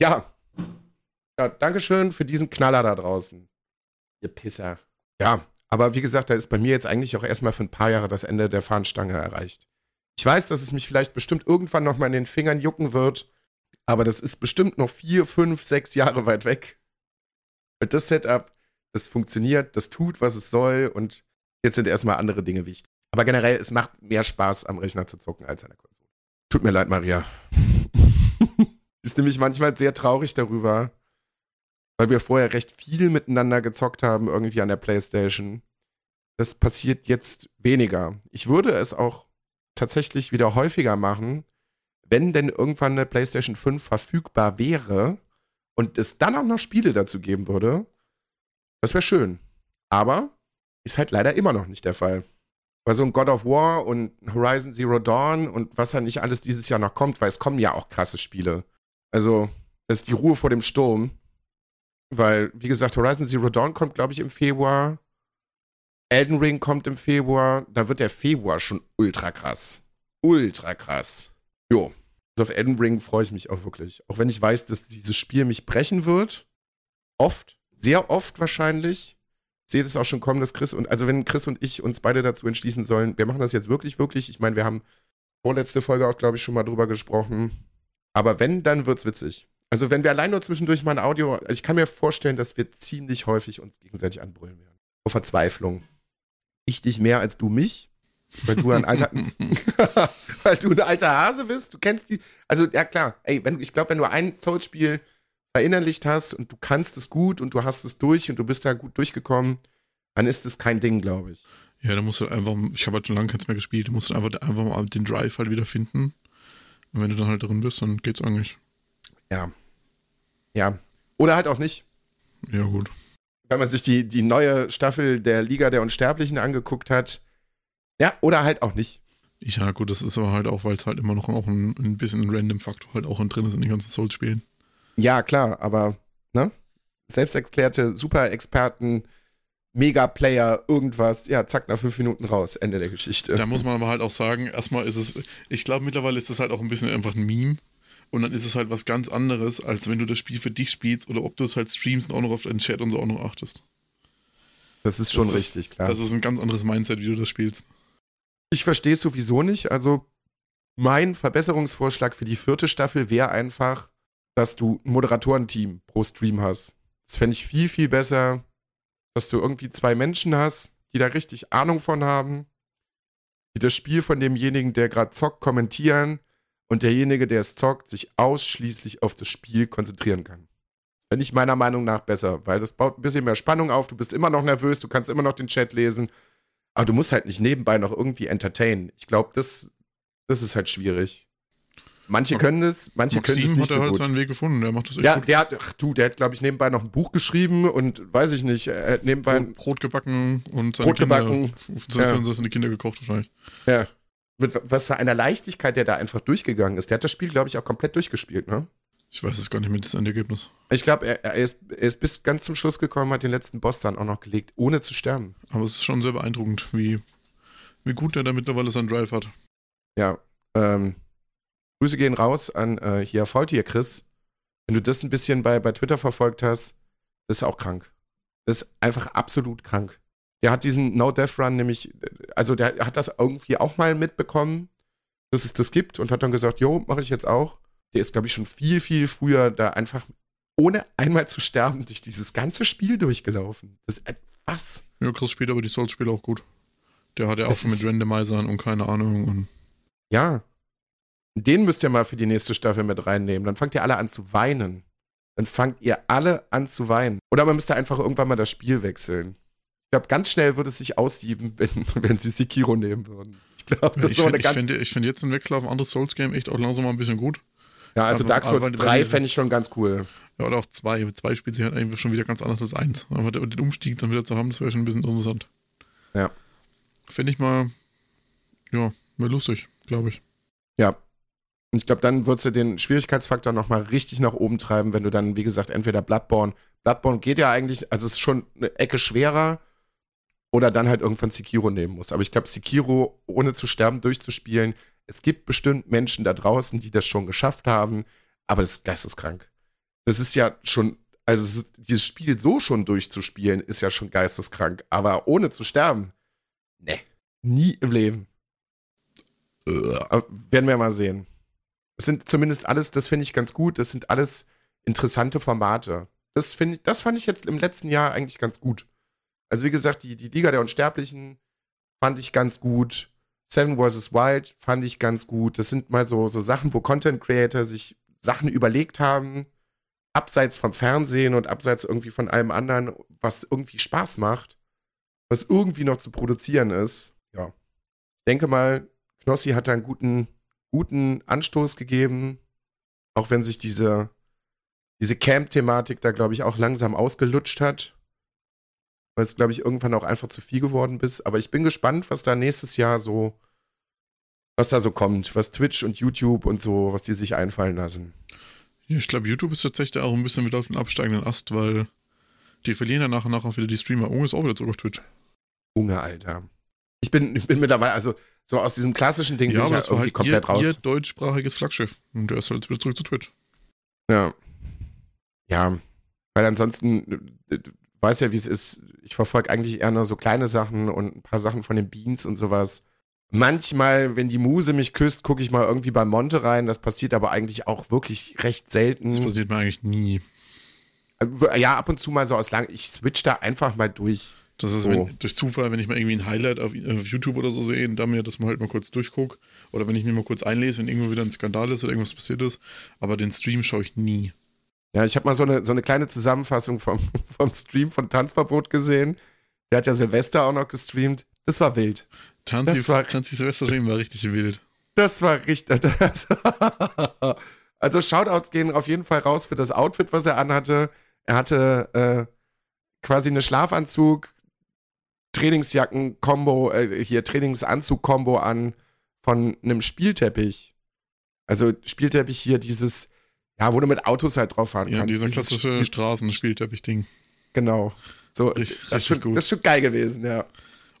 ja. ja. Dankeschön für diesen Knaller da draußen. Ihr Pisser. Ja, aber wie gesagt, da ist bei mir jetzt eigentlich auch erstmal für ein paar Jahre das Ende der Fahnenstange erreicht. Ich weiß, dass es mich vielleicht bestimmt irgendwann nochmal in den Fingern jucken wird, aber das ist bestimmt noch vier, fünf, sechs Jahre weit weg. Und das Setup, das funktioniert, das tut, was es soll und jetzt sind erstmal andere Dinge wichtig. Aber generell, es macht mehr Spaß, am Rechner zu zocken, als an der Konsole. Tut mir leid, Maria. Ist nämlich manchmal sehr traurig darüber, weil wir vorher recht viel miteinander gezockt haben, irgendwie an der PlayStation. Das passiert jetzt weniger. Ich würde es auch tatsächlich wieder häufiger machen, wenn denn irgendwann eine PlayStation fünf verfügbar wäre und es dann auch noch Spiele dazu geben würde. Das wäre schön. Aber ist halt leider immer noch nicht der Fall. Weil so ein God of War und Horizon Zero Dawn und was ja nicht alles dieses Jahr noch kommt, weil es kommen ja auch krasse Spiele. Also ist die Ruhe vor dem Sturm. Weil, wie gesagt, Horizon Zero Dawn kommt, glaube ich, im Februar. Elden Ring kommt im Februar. Da wird der Februar schon ultra krass. Ultra krass. Jo. Also auf Elden Ring freue ich mich auch wirklich. Auch wenn ich weiß, dass dieses Spiel mich brechen wird. Oft. Sehr oft wahrscheinlich. Ich sehe es auch schon kommen, dass Chris und, also wenn Chris und ich uns beide dazu entschließen sollen, wir machen das jetzt wirklich, wirklich. Ich meine, wir haben vorletzte Folge auch, glaube ich, schon mal drüber gesprochen. Aber wenn, dann wird's witzig. Also wenn wir allein nur zwischendurch mal ein Audio, also ich kann mir vorstellen, dass wir ziemlich häufig uns gegenseitig anbrüllen werden. Vor Verzweiflung. Ich dich mehr als du mich, weil du ein alter, weil du ein alter Hase bist. Du kennst die, also ja klar, ey, wenn, ich glaube, wenn du ein Soulspiel verinnerlicht hast und du kannst es gut und du hast es durch und du bist da gut durchgekommen, dann ist es kein Ding, glaube ich. Ja, da musst du einfach, ich habe halt schon lange keins mehr gespielt, du musst einfach, einfach mal den Drive halt wieder finden. Und wenn du dann halt drin bist, dann geht's eigentlich. Ja. Ja. Oder halt auch nicht. Ja, gut. Wenn man sich die, die neue Staffel der Liga der Unsterblichen angeguckt hat. Ja, oder halt auch nicht. Ja, gut, das ist aber halt auch, weil es halt immer noch auch ein, ein bisschen ein Random-Faktor halt auch drin ist in den ganzen Souls-Spielen. Ja, klar, aber, ne? Selbsterklärte Super-Experten, Mega-Player, irgendwas, ja, zack, nach fünf Minuten raus, Ende der Geschichte. Da muss man aber halt auch sagen, erstmal ist es, ich glaube, mittlerweile ist es halt auch ein bisschen einfach ein Meme. Und dann ist es halt was ganz anderes, als wenn du das Spiel für dich spielst oder ob du es halt streamst und auch noch auf den Chat und so auch noch achtest. Das ist schon das richtig, ist, klar. Das ist ein ganz anderes Mindset, wie du das spielst. Ich verstehe es sowieso nicht. Also mein Verbesserungsvorschlag für die vierte Staffel wäre einfach, dass du ein Moderatorenteam pro Stream hast. Das fände ich viel, viel besser, dass du irgendwie zwei Menschen hast, die da richtig Ahnung von haben, die das Spiel von demjenigen, der gerade zockt, kommentieren. Und derjenige, der es zockt, sich ausschließlich auf das Spiel konzentrieren kann. Wenn nicht meiner Meinung nach besser, weil das baut ein bisschen mehr Spannung auf, du bist immer noch nervös, du kannst immer noch den Chat lesen, aber du musst halt nicht nebenbei noch irgendwie entertainen. Ich glaube, das, das ist halt schwierig. Manche können es, manche Maxim können es nicht so gut. Maxim hat er halt seinen Weg gefunden, der macht das echt ja, gut. Der hat, ach du, der hat, glaube ich, nebenbei noch ein Buch geschrieben und weiß ich nicht, er hat nebenbei... Brot, Brot gebacken und seine Brot gebacken. Kinder, ja. seine Kinder gekocht wahrscheinlich. Ja. Mit was für einer Leichtigkeit der da einfach durchgegangen ist. Der hat das Spiel, glaube ich, auch komplett durchgespielt, ne? Ich weiß es gar nicht mehr, das Endergebnis. Ich glaube, er, er, ist, er ist bis ganz zum Schluss gekommen, hat den letzten Boss dann auch noch gelegt, ohne zu sterben. Aber es ist schon sehr beeindruckend, wie, wie gut der da mittlerweile seinen Drive hat. Ja, ähm, Grüße gehen raus an äh, hier Faultier Chris. Wenn du das ein bisschen bei, bei Twitter verfolgt hast, das ist auch krank. Das ist einfach absolut krank. Der hat diesen No-Death-Run nämlich, also der hat das irgendwie auch mal mitbekommen, dass es das gibt und hat dann gesagt, jo, mache ich jetzt auch. Der ist, glaube ich, schon viel, viel früher da einfach ohne einmal zu sterben durch dieses ganze Spiel durchgelaufen. Das ist was? Ja, Chris spielt aber die Souls-Spiele auch gut. Der hat ja auch mit Randomizern und keine Ahnung. Und ja. Den müsst ihr mal für die nächste Staffel mit reinnehmen. Dann fangt ihr alle an zu weinen. Dann fangt ihr alle an zu weinen. Oder man müsste einfach irgendwann mal das Spiel wechseln. Ich glaube, ganz schnell würde es sich aussieben, wenn, wenn sie Sekiro nehmen würden. Ich glaube, das ja, ich ist so eine ganz. Ich finde find jetzt einen Wechsel auf ein anderes Souls-Game echt auch langsam mal ein bisschen gut. Ja, also Dark Souls drei fände ich schon ganz cool. Ja, oder auch zwei. zwei spielt sich halt eigentlich schon wieder ganz anders als eins. Aber den Umstieg dann wieder zu haben, das wäre schon ein bisschen interessant. Ja. Finde ich mal, ja, mal lustig, glaube ich. Ja. Und ich glaube, dann würdest du den Schwierigkeitsfaktor nochmal richtig nach oben treiben, wenn du dann, wie gesagt, entweder Bloodborne. Bloodborne geht ja eigentlich, also es ist schon eine Ecke schwerer. Oder dann halt irgendwann Sekiro nehmen muss. Aber ich glaube, Sekiro, ohne zu sterben, durchzuspielen, es gibt bestimmt Menschen da draußen, die das schon geschafft haben, aber das ist geisteskrank. Das ist ja schon, also ist, dieses Spiel so schon durchzuspielen, ist ja schon geisteskrank. Aber ohne zu sterben, ne, nie im Leben. Aber werden wir mal sehen. Es sind zumindest alles, das finde ich ganz gut, das sind alles interessante Formate. Das, find ich, das fand ich jetzt im letzten Jahr eigentlich ganz gut. Also wie gesagt, die, die Liga der Unsterblichen fand ich ganz gut. Seven versus. Wild fand ich ganz gut. Das sind mal so, so Sachen, wo Content-Creator sich Sachen überlegt haben, abseits vom Fernsehen und abseits irgendwie von allem anderen, was irgendwie Spaß macht, was irgendwie noch zu produzieren ist. Ja, ich denke mal, Knossi hat da einen guten, guten Anstoß gegeben, auch wenn sich diese, diese Camp-Thematik da, glaube ich, auch langsam ausgelutscht hat. Weil es, glaube ich, irgendwann auch einfach zu viel geworden ist. Aber ich bin gespannt, was da nächstes Jahr so, was da so kommt, was Twitch und YouTube und so, was die sich einfallen lassen. Ich glaube, YouTube ist tatsächlich auch ein bisschen wieder auf den absteigenden Ast, weil die verlieren ja nach und nach auch wieder die Streamer. Unge ist auch wieder zurück auf Twitch. Unge, Alter. Ich bin, ich bin mittlerweile, also so aus diesem klassischen Ding, ja, bin ich halt irgendwie halt komplett ihr, raus. Ja, aber deutschsprachiges Flaggschiff. Und der ist halt wieder zurück zu Twitch. Ja. Ja. Weil ansonsten, du weißt ja, wie es ist, ich verfolge eigentlich eher nur so kleine Sachen und ein paar Sachen von den Beans und sowas. Manchmal, wenn die Muse mich küsst, gucke ich mal irgendwie bei Monte rein. Das passiert aber eigentlich auch wirklich recht selten. Das passiert mir eigentlich nie. Ja, ab und zu mal so aus lang. Ich switch da einfach mal durch. Das ist so. Wenn, durch Zufall, wenn ich mal irgendwie ein Highlight auf, auf YouTube oder so sehe und da mir das mal halt mal kurz durchgucke. Oder wenn ich mir mal kurz einlese, wenn irgendwo wieder ein Skandal ist oder irgendwas passiert ist. Aber den Stream schaue ich nie. Ja, ich habe mal so eine, so eine kleine Zusammenfassung vom, vom Stream von Tanzverbot gesehen. Der hat ja Silvester auch noch gestreamt. Das war wild. Tanzi, das war, Tanzi Silvester-Stream war richtig wild. Das war richtig. Das also Shoutouts gehen auf jeden Fall raus für das Outfit, was er anhatte. Er hatte äh, quasi eine Schlafanzug, Trainingsjacken-Kombo, äh, hier Trainingsanzug-Kombo an von einem Spielteppich. Also Spielteppich hier, dieses, ja, wo du mit Autos halt drauf fahren ja, kannst. Ja, dieser klassische Straßen-Spielteppich-Ding. Genau. So, richtig, das, ist schon, gut. Das ist schon geil gewesen, ja.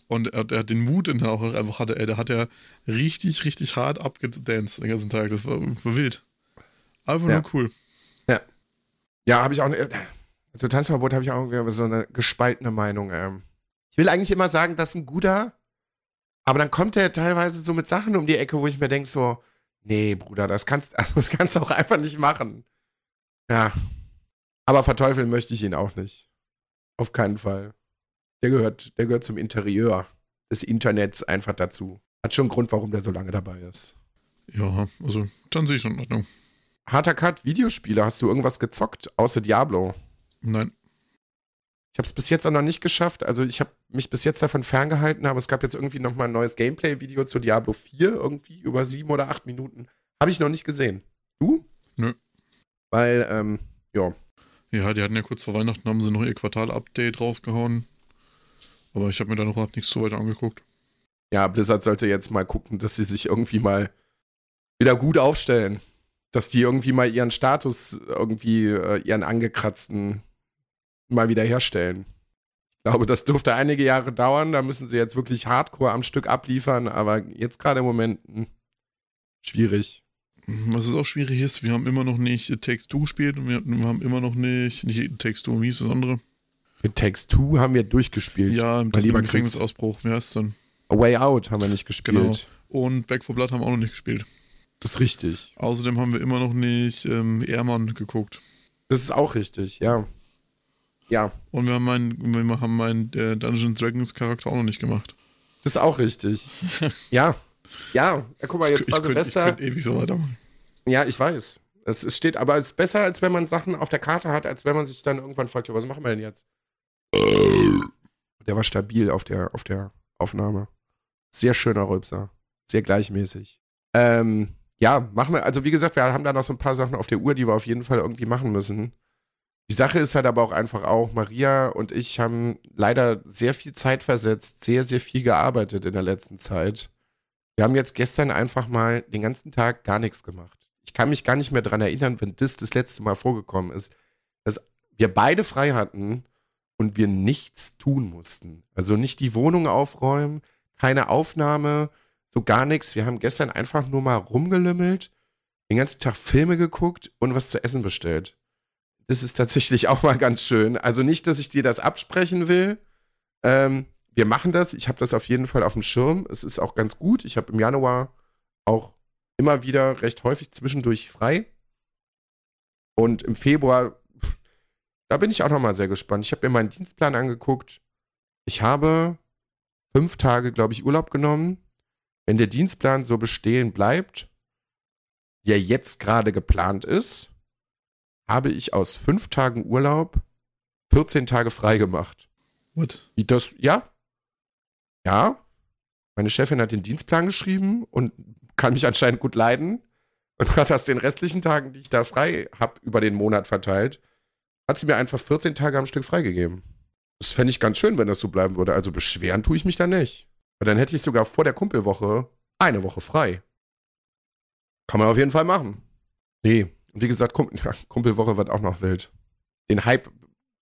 Und er, er hat den Mut, den er auch einfach hatte, ey, der hat ja richtig, richtig hart abgedanced den ganzen Tag. Das war, war wild. Einfach ja. Nur cool. Ja. Ja, habe ich auch, zu also Tanzverbot habe ich auch so eine gespaltene Meinung. Ähm. Ich will eigentlich immer sagen, das ist ein guter, aber dann kommt er teilweise so mit Sachen um die Ecke, wo ich mir denke so, nee, Bruder, das kannst, das kannst du auch einfach nicht machen. Ja. Aber verteufeln möchte ich ihn auch nicht. Auf keinen Fall. Der gehört, der gehört zum Interieur des Internets einfach dazu. Hat schon einen Grund, warum der so lange dabei ist. Ja, also dann sehe ich schon in Ordnung. Harter Cut, Videospiele. Hast du irgendwas gezockt außer Diablo? Nein. Ich habe es bis jetzt auch noch nicht geschafft. Also ich habe mich bis jetzt davon ferngehalten, aber es gab jetzt irgendwie nochmal ein neues Gameplay-Video zu Diablo vier. Irgendwie über sieben oder acht Minuten. Habe ich noch nicht gesehen. Du? Nö. Weil, ähm, ja. Ja, die hatten ja kurz vor Weihnachten, haben sie noch ihr Quartal-Update rausgehauen. Aber ich habe mir da noch nichts so weiter angeguckt. Ja, Blizzard sollte jetzt mal gucken, dass sie sich irgendwie mal wieder gut aufstellen. Dass die irgendwie mal ihren Status, irgendwie äh, ihren angekratzten mal wieder herstellen. Ich glaube, das dürfte einige Jahre dauern. Da müssen sie jetzt wirklich hardcore am Stück abliefern. Aber jetzt gerade im Moment mh, schwierig. Was es auch schwierig ist, wir haben immer noch nicht It Takes Two gespielt. Und wir, wir haben immer noch nicht, nicht It Takes Two, wie hieß das andere? Mit Takes Two haben wir durchgespielt. Ja, im Gefängnisausbruch. Wie heißt es denn? A Way Out haben wir nicht gespielt. Genau. Und Back four Blood haben wir auch noch nicht gespielt. Das ist richtig. Außerdem haben wir immer noch nicht ähm, Ehrmann geguckt. Das ist auch richtig, ja. Ja. Und wir haben meinen, wir haben meinen äh, Dungeons and Dragons Charakter auch noch nicht gemacht. Das ist auch richtig. Ja. Ja. Ja, guck mal, jetzt war Silvester. Ich könnte ewig so weitermachen. Ja, ich weiß. Es, es steht, aber es ist besser, als wenn man Sachen auf der Karte hat, als wenn man sich dann irgendwann fragt, was machen wir denn jetzt? Der war stabil auf der, auf der Aufnahme. Sehr schöner Rülpser. Sehr gleichmäßig. Ähm, ja, machen wir. Also wie gesagt, wir haben da noch so ein paar Sachen auf der Uhr, die wir auf jeden Fall irgendwie machen müssen. Die Sache ist halt aber auch einfach auch, Maria und ich haben leider sehr viel Zeit versetzt, sehr, sehr viel gearbeitet in der letzten Zeit. Wir haben jetzt gestern einfach mal den ganzen Tag gar nichts gemacht. Ich kann mich gar nicht mehr dran erinnern, wenn das das letzte Mal vorgekommen ist, dass wir beide frei hatten und wir nichts tun mussten. Also nicht die Wohnung aufräumen, keine Aufnahme, so gar nichts. Wir haben gestern einfach nur mal rumgelümmelt, den ganzen Tag Filme geguckt und was zu essen bestellt. Das ist tatsächlich auch mal ganz schön. Also nicht, dass ich dir das absprechen will. Ähm, wir machen das. Ich habe das auf jeden Fall auf dem Schirm. Es ist auch ganz gut. Ich habe im Januar auch immer wieder recht häufig zwischendurch frei. Und im Februar da bin ich auch nochmal sehr gespannt. Ich habe mir meinen Dienstplan angeguckt. Ich habe fünf Tage, glaube ich, Urlaub genommen. Wenn der Dienstplan so bestehen bleibt, wie er jetzt gerade geplant ist, habe ich aus fünf Tagen Urlaub vierzehn Tage frei gemacht. What? Wie das, ja. Ja. Meine Chefin hat den Dienstplan geschrieben und kann mich anscheinend gut leiden und hat aus den restlichen Tagen, die ich da frei habe, über den Monat verteilt, hat sie mir einfach vierzehn Tage am Stück freigegeben. Das fände ich ganz schön, wenn das so bleiben würde. Also beschweren tue ich mich da nicht. Aber dann hätte ich sogar vor der Kumpelwoche eine Woche frei. Kann man auf jeden Fall machen. Nee, Und wie gesagt, Kumpel, ja, Kumpelwoche wird auch noch wild. Den Hype,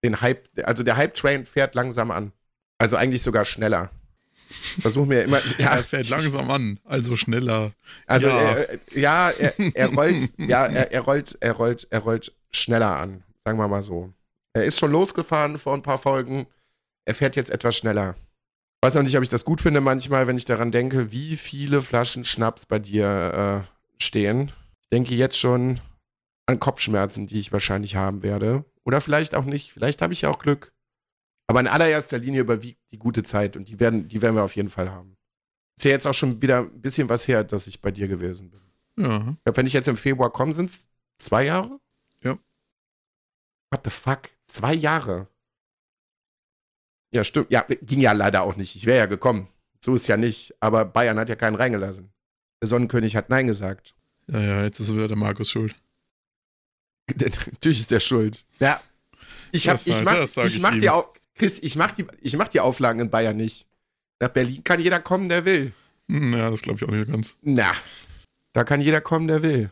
den Hype, also der Hype-Train fährt langsam an. Also eigentlich sogar schneller. Versuchen wir immer. Ja, er fährt langsam an, also schneller. Also ja, er, ja er, er rollt, ja, er, er rollt, er rollt, er rollt schneller an, sagen wir mal so. Er ist schon losgefahren vor ein paar Folgen. Er fährt jetzt etwas schneller. Ich weiß noch nicht, ob ich das gut finde manchmal, wenn ich daran denke, wie viele Flaschen Schnaps bei dir äh, stehen. Ich denke jetzt schon an Kopfschmerzen, die ich wahrscheinlich haben werde. Oder vielleicht auch nicht. Vielleicht habe ich ja auch Glück. Aber in allererster Linie überwiegt die gute Zeit und die werden, die werden wir auf jeden Fall haben. Ist ja jetzt auch schon wieder ein bisschen was her, dass ich bei dir gewesen bin. Ja. Ich glaube, wenn ich jetzt im Februar komme, sind es zwei Jahre? Ja. What the fuck? Zwei Jahre? Ja, stimmt. Ja, ging ja leider auch nicht. Ich wäre ja gekommen. So ist ja nicht. Aber Bayern hat ja keinen reingelassen. Der Sonnenkönig hat Nein gesagt. Ja, ja, jetzt ist wieder der Markus schuld. Natürlich ist der schuld. Ja. Ich, hab, das ich, halt, mach, das ich, ich mach dir auch. Chris, ich mach, die, ich mach die Auflagen in Bayern nicht. Nach Berlin kann jeder kommen, der will. Ja, das glaube ich auch nicht ganz. Na, da kann jeder kommen, der will.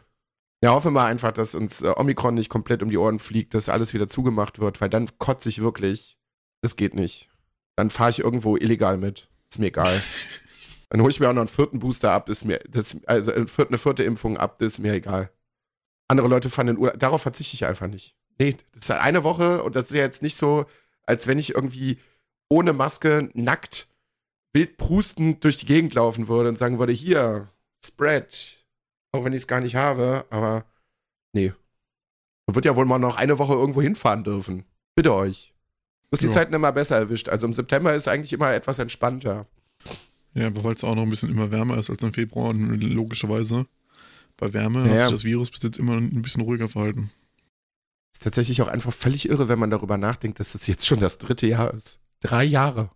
Ja, hoffe mal einfach, dass uns äh, Omikron nicht komplett um die Ohren fliegt, dass alles wieder zugemacht wird, weil dann kotze ich wirklich. Das geht nicht. Dann fahre ich irgendwo illegal mit. Ist mir egal. Dann hole ich mir auch noch einen vierten Booster ab, ist mir, das, also eine vierte, eine vierte Impfung ab, das ist mir egal. Andere Leute fahren in Urlaub. Darauf verzichte ich einfach nicht. Nee, das ist halt eine Woche und das ist ja jetzt nicht so, als wenn ich irgendwie ohne Maske, nackt, wild prustend durch die Gegend laufen würde und sagen würde, hier, Spread. Auch wenn ich es gar nicht habe, aber nee. Man wird ja wohl mal noch eine Woche irgendwo hinfahren dürfen. Bitte euch. Du hast die Zeiten immer besser erwischt. Also im September ist eigentlich immer etwas entspannter. Ja, weil es auch noch ein bisschen immer wärmer ist als im Februar und logischerweise bei Wärme ja, hat sich das Virus bis jetzt immer ein bisschen ruhiger verhalten. Ist tatsächlich auch einfach völlig irre, wenn man darüber nachdenkt, dass das jetzt schon das dritte Jahr ist. Drei Jahre.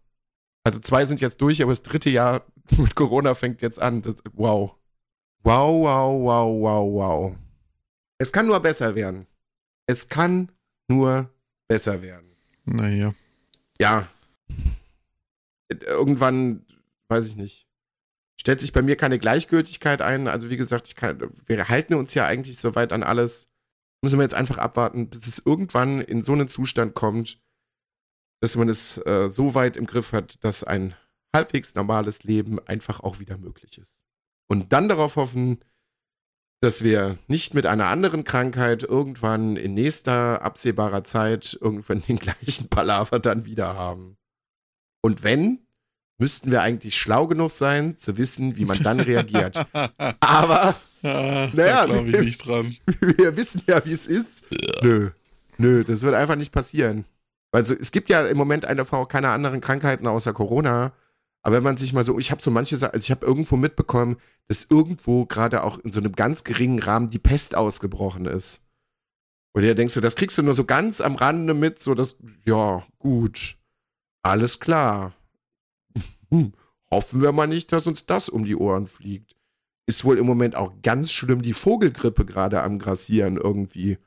Also zwei sind jetzt durch, aber das dritte Jahr mit Corona fängt jetzt an. Das, wow. Wow, wow, wow, wow, wow. Es kann nur besser werden. Es kann nur besser werden. Naja. Ja. Irgendwann, weiß ich nicht, stellt sich bei mir keine Gleichgültigkeit ein. Also wie gesagt, ich kann, wir halten uns ja eigentlich soweit an alles. Müssen wir jetzt einfach abwarten, bis es irgendwann in so einen Zustand kommt, dass man es äh, so weit im Griff hat, dass ein halbwegs normales Leben einfach auch wieder möglich ist. Und dann darauf hoffen, dass wir nicht mit einer anderen Krankheit irgendwann in nächster absehbarer Zeit irgendwann den gleichen Palaver dann wieder haben. Und wenn, müssten wir eigentlich schlau genug sein, zu wissen, wie man dann reagiert. Aber, ja, naja, glaube ich nicht dran. Wir wissen ja, wie es ist. Ja. Nö, nö, das wird einfach nicht passieren. Also es gibt ja im Moment einfach auch keine anderen Krankheiten außer Corona. Aber wenn man sich mal so, ich habe so manche Sachen, also ich habe irgendwo mitbekommen, dass irgendwo gerade auch in so einem ganz geringen Rahmen die Pest ausgebrochen ist. Und da denkst du, das kriegst du nur so ganz am Rande mit, so dass, ja, gut, alles klar. Hm, hoffen wir mal nicht, dass uns das um die Ohren fliegt. Ist wohl im Moment auch ganz schlimm die Vogelgrippe gerade am Grassieren irgendwie.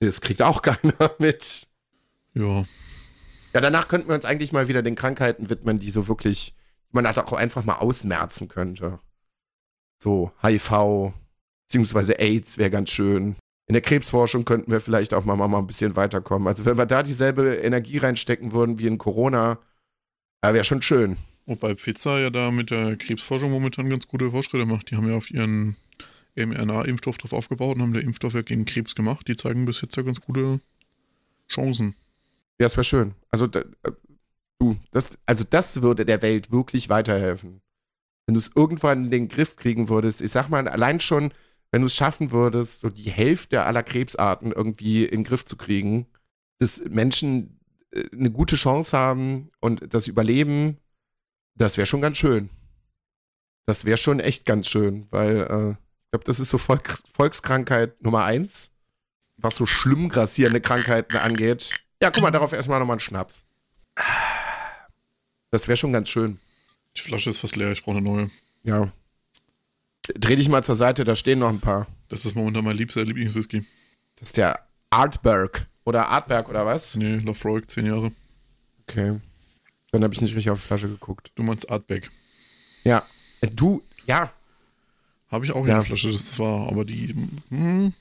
Das kriegt auch keiner mit. Ja. Ja, danach könnten wir uns eigentlich mal wieder den Krankheiten widmen, die so wirklich man hat auch einfach mal ausmerzen könnte. So, H I V, beziehungsweise AIDS wäre ganz schön. In der Krebsforschung könnten wir vielleicht auch mal, mal, mal ein bisschen weiterkommen. Also wenn wir da dieselbe Energie reinstecken würden wie in Corona, wäre schon schön. Wobei Pfizer ja da mit der Krebsforschung momentan ganz gute Fortschritte macht. Die haben ja auf ihren mRNA-Impfstoff drauf aufgebaut und haben den Impfstoff ja gegen Krebs gemacht. Die zeigen bis jetzt ja ganz gute Chancen. Ja, das wäre schön. Also da, du, das, also das würde der Welt wirklich weiterhelfen. Wenn du es irgendwann in den Griff kriegen würdest, ich sag mal, allein schon, wenn du es schaffen würdest, so die Hälfte aller Krebsarten irgendwie in den Griff zu kriegen, dass Menschen eine gute Chance haben und das Überleben, das wäre schon ganz schön. Das wäre schon echt ganz schön, weil äh, ich glaube, das ist so Volk, Volkskrankheit Nummer eins, was so schlimm grassierende Krankheiten angeht. Ja, guck mal, darauf erstmal nochmal einen Schnaps. Das wäre schon ganz schön. Die Flasche ist fast leer, ich brauche eine neue. Ja. Dreh dich mal zur Seite, da stehen noch ein paar. Das ist momentan mein liebster Lieblingswhisky. Das ist der Artberg. Oder Artberg, oder was? Nee, Lafroig, zehn Jahre. Okay. Dann habe ich nicht richtig auf die Flasche geguckt. Du meinst Artberg. Ja. Du, ja. Habe ich auch in ja. der Flasche, das war, aber die, hm,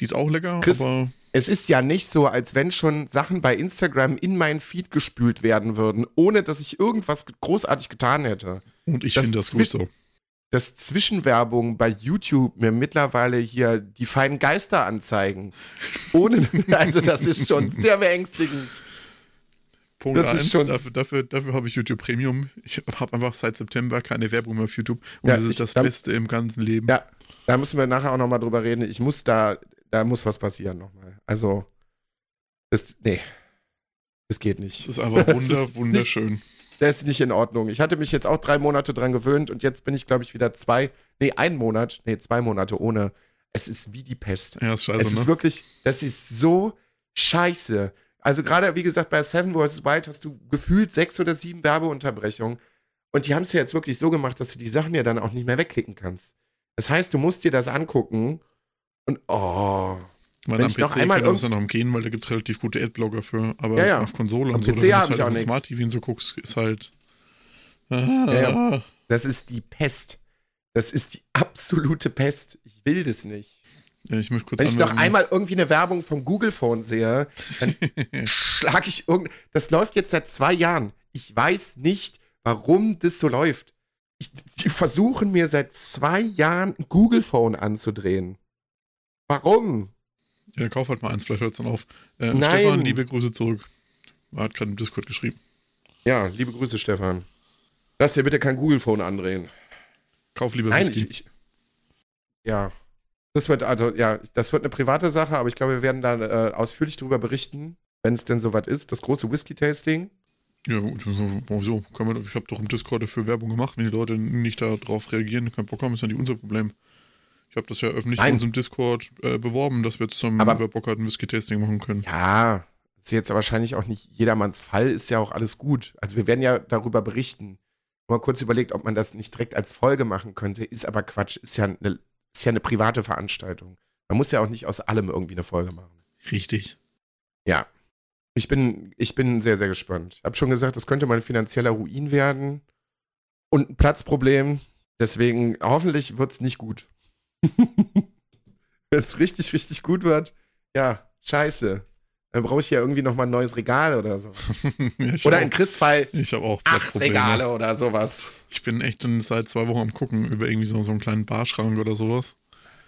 Die ist auch lecker, Chris, aber... Es ist ja nicht so, als wenn schon Sachen bei Instagram in meinen Feed gespült werden würden, ohne dass ich irgendwas großartig getan hätte. Und ich finde das gut so. Dass Zwischenwerbung bei YouTube mir mittlerweile hier die feinen Geister anzeigen. Ohne, also das ist schon sehr beängstigend. Punkt das eins, ist schon dafür, dafür, dafür habe ich YouTube Premium. Ich habe einfach seit September keine Werbung mehr auf YouTube. Und ja, das ist ich, das da, Beste im ganzen Leben. Ja, da müssen wir nachher auch nochmal drüber reden. Ich muss da, da muss was passieren nochmal. Also, das, nee, das geht nicht. Das ist aber wunder, ist wunderschön. Nicht, das ist nicht in Ordnung. Ich hatte mich jetzt auch drei Monate dran gewöhnt und jetzt bin ich, glaube ich, wieder zwei, nee, ein Monat, nee, zwei Monate ohne. Es ist wie die Pest. Ja, ist scheiße, es ist ne? wirklich, das ist so scheiße. Also gerade, wie gesagt, bei Seven versus. Wild hast du gefühlt sechs oder sieben Werbeunterbrechungen. Und die haben es ja jetzt wirklich so gemacht, dass du die Sachen ja dann auch nicht mehr wegklicken kannst. Das heißt, du musst dir das angucken und oh. Weil am P C noch einmal kann das ja noch umgehen, weil da gibt es relativ gute Adblocker für. Aber ja, ja. auf Konsole und so, wenn du halt auf Smart T V und so guckst, ist halt ah. ja, ja. Das ist die Pest. Das ist die absolute Pest. Ich will das nicht. Ja, ich kurz Wenn ich noch einmal irgendwie eine Werbung vom Google Phone sehe, dann schlage ich irgend. Das läuft jetzt seit zwei Jahren. Ich weiß nicht, warum das so läuft. Ich, die versuchen mir seit zwei Jahren ein Google Phone anzudrehen. Warum? Ja, dann kauf halt mal eins, vielleicht hört es dann auf. Äh, Nein. Stefan, liebe Grüße zurück. Er hat gerade im Discord geschrieben. Ja, liebe Grüße, Stefan. Lass dir bitte kein Google Phone andrehen. Kauf lieber Nein, Whisky. Ich, ich, ja. Das wird also, ja, das wird eine private Sache, aber ich glaube, wir werden da äh, ausführlich drüber berichten, wenn es denn soweit ist. Das große Whisky-Tasting. Ja, so, können wir, ich habe doch im Discord dafür Werbung gemacht. Wenn die Leute nicht darauf reagieren, keinen Bock haben, ist ja nicht unser Problem. Ich habe das ja öffentlich Nein. in unserem Discord äh, beworben, dass wir zusammen über Bock hatten, Whisky-Tasting machen können. Ja, ist jetzt wahrscheinlich auch nicht jedermanns Fall, ist ja auch alles gut. Also wir werden ja darüber berichten. Mal kurz überlegt, ob man das nicht direkt als Folge machen könnte, ist aber Quatsch, ist ja eine ist ja eine private Veranstaltung. Man muss ja auch nicht aus allem irgendwie eine Folge machen. Richtig. Ja. Ich bin, ich bin sehr, sehr gespannt. Ich habe schon gesagt, das könnte mal ein finanzieller Ruin werden und ein Platzproblem. Deswegen, hoffentlich wird es nicht gut. Wenn es richtig, richtig gut wird, ja, scheiße. Dann brauche ich ja irgendwie nochmal ein neues Regal oder so. Oder in Chris' Fall ich hab auch acht Regale oder sowas. Ich bin echt in, seit zwei Wochen am Gucken über irgendwie so, so einen kleinen Barschrank oder sowas.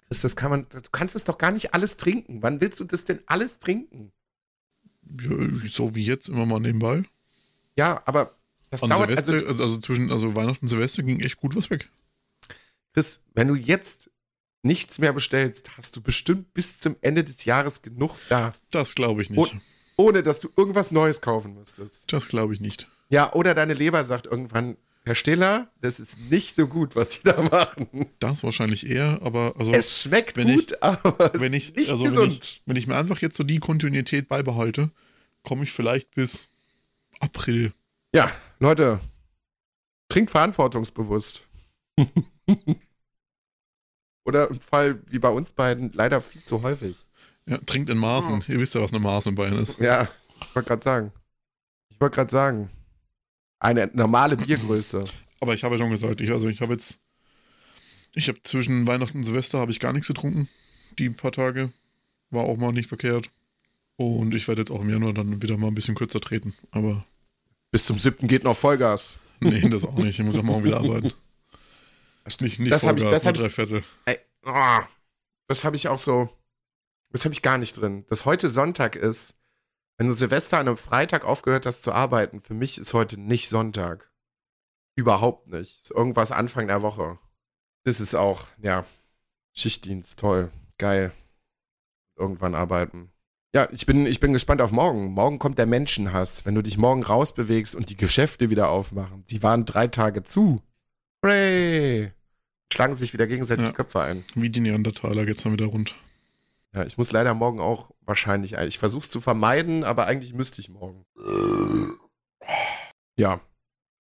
Chris, das kann man, du kannst das doch gar nicht alles trinken. Wann willst du das denn alles trinken? Ja, so wie jetzt, immer mal nebenbei. Ja, aber das An dauert... Silvester, also, also zwischen also Weihnachten und Silvester ging echt gut was weg. Chris, wenn du jetzt... nichts mehr bestellst, hast du bestimmt bis zum Ende des Jahres genug da. Das glaube ich nicht. Oh, ohne, dass du irgendwas Neues kaufen müsstest. Das glaube ich nicht. Ja, oder deine Leber sagt irgendwann, Herr Stiller, das ist nicht so gut, was Sie da machen. Das wahrscheinlich eher, aber... also es schmeckt wenn gut, ich, aber es wenn ich, ist nicht also gesund. Wenn ich, wenn ich mir einfach jetzt so die Kontinuität beibehalte, komme ich vielleicht bis April. Ja, Leute, trinkt verantwortungsbewusst. Oder im Fall wie bei uns beiden leider viel zu häufig. Ja, trinkt in Maßen. Ihr wisst ja, was eine Maßen bei ist. Ja, ich wollte gerade sagen. Ich wollte gerade sagen. Eine normale Biergröße. Aber ich habe ja schon gesagt, ich, also ich habe jetzt, ich habe zwischen Weihnachten und Silvester habe ich gar nichts getrunken. Die paar Tage war auch mal nicht verkehrt. Und ich werde jetzt auch im Januar dann wieder mal ein bisschen kürzer treten. Aber bis zum siebten geht noch Vollgas. Nee, das auch nicht. Ich muss auch morgen wieder arbeiten. Nicht, nicht das habe ich, das hab ich, ey, oh, das hab ich auch so, das habe ich gar nicht drin. Dass heute Sonntag ist, wenn du Silvester an einem Freitag aufgehört hast zu arbeiten, für mich ist heute nicht Sonntag. Überhaupt nicht. Ist irgendwas Anfang der Woche. Das ist auch, ja, Schichtdienst, toll, geil. Irgendwann arbeiten. Ja, ich bin, ich bin gespannt auf morgen. Morgen kommt der Menschenhass. Wenn du dich morgen rausbewegst und die Geschäfte wieder aufmachen, die waren drei Tage zu. Hooray! Schlagen sich wieder gegenseitig ja, die Köpfe ein. Wie die Neandertaler geht's dann wieder rund. Ja, ich muss leider morgen auch wahrscheinlich ein. Ich versuch's zu vermeiden, aber eigentlich müsste ich morgen. Ja.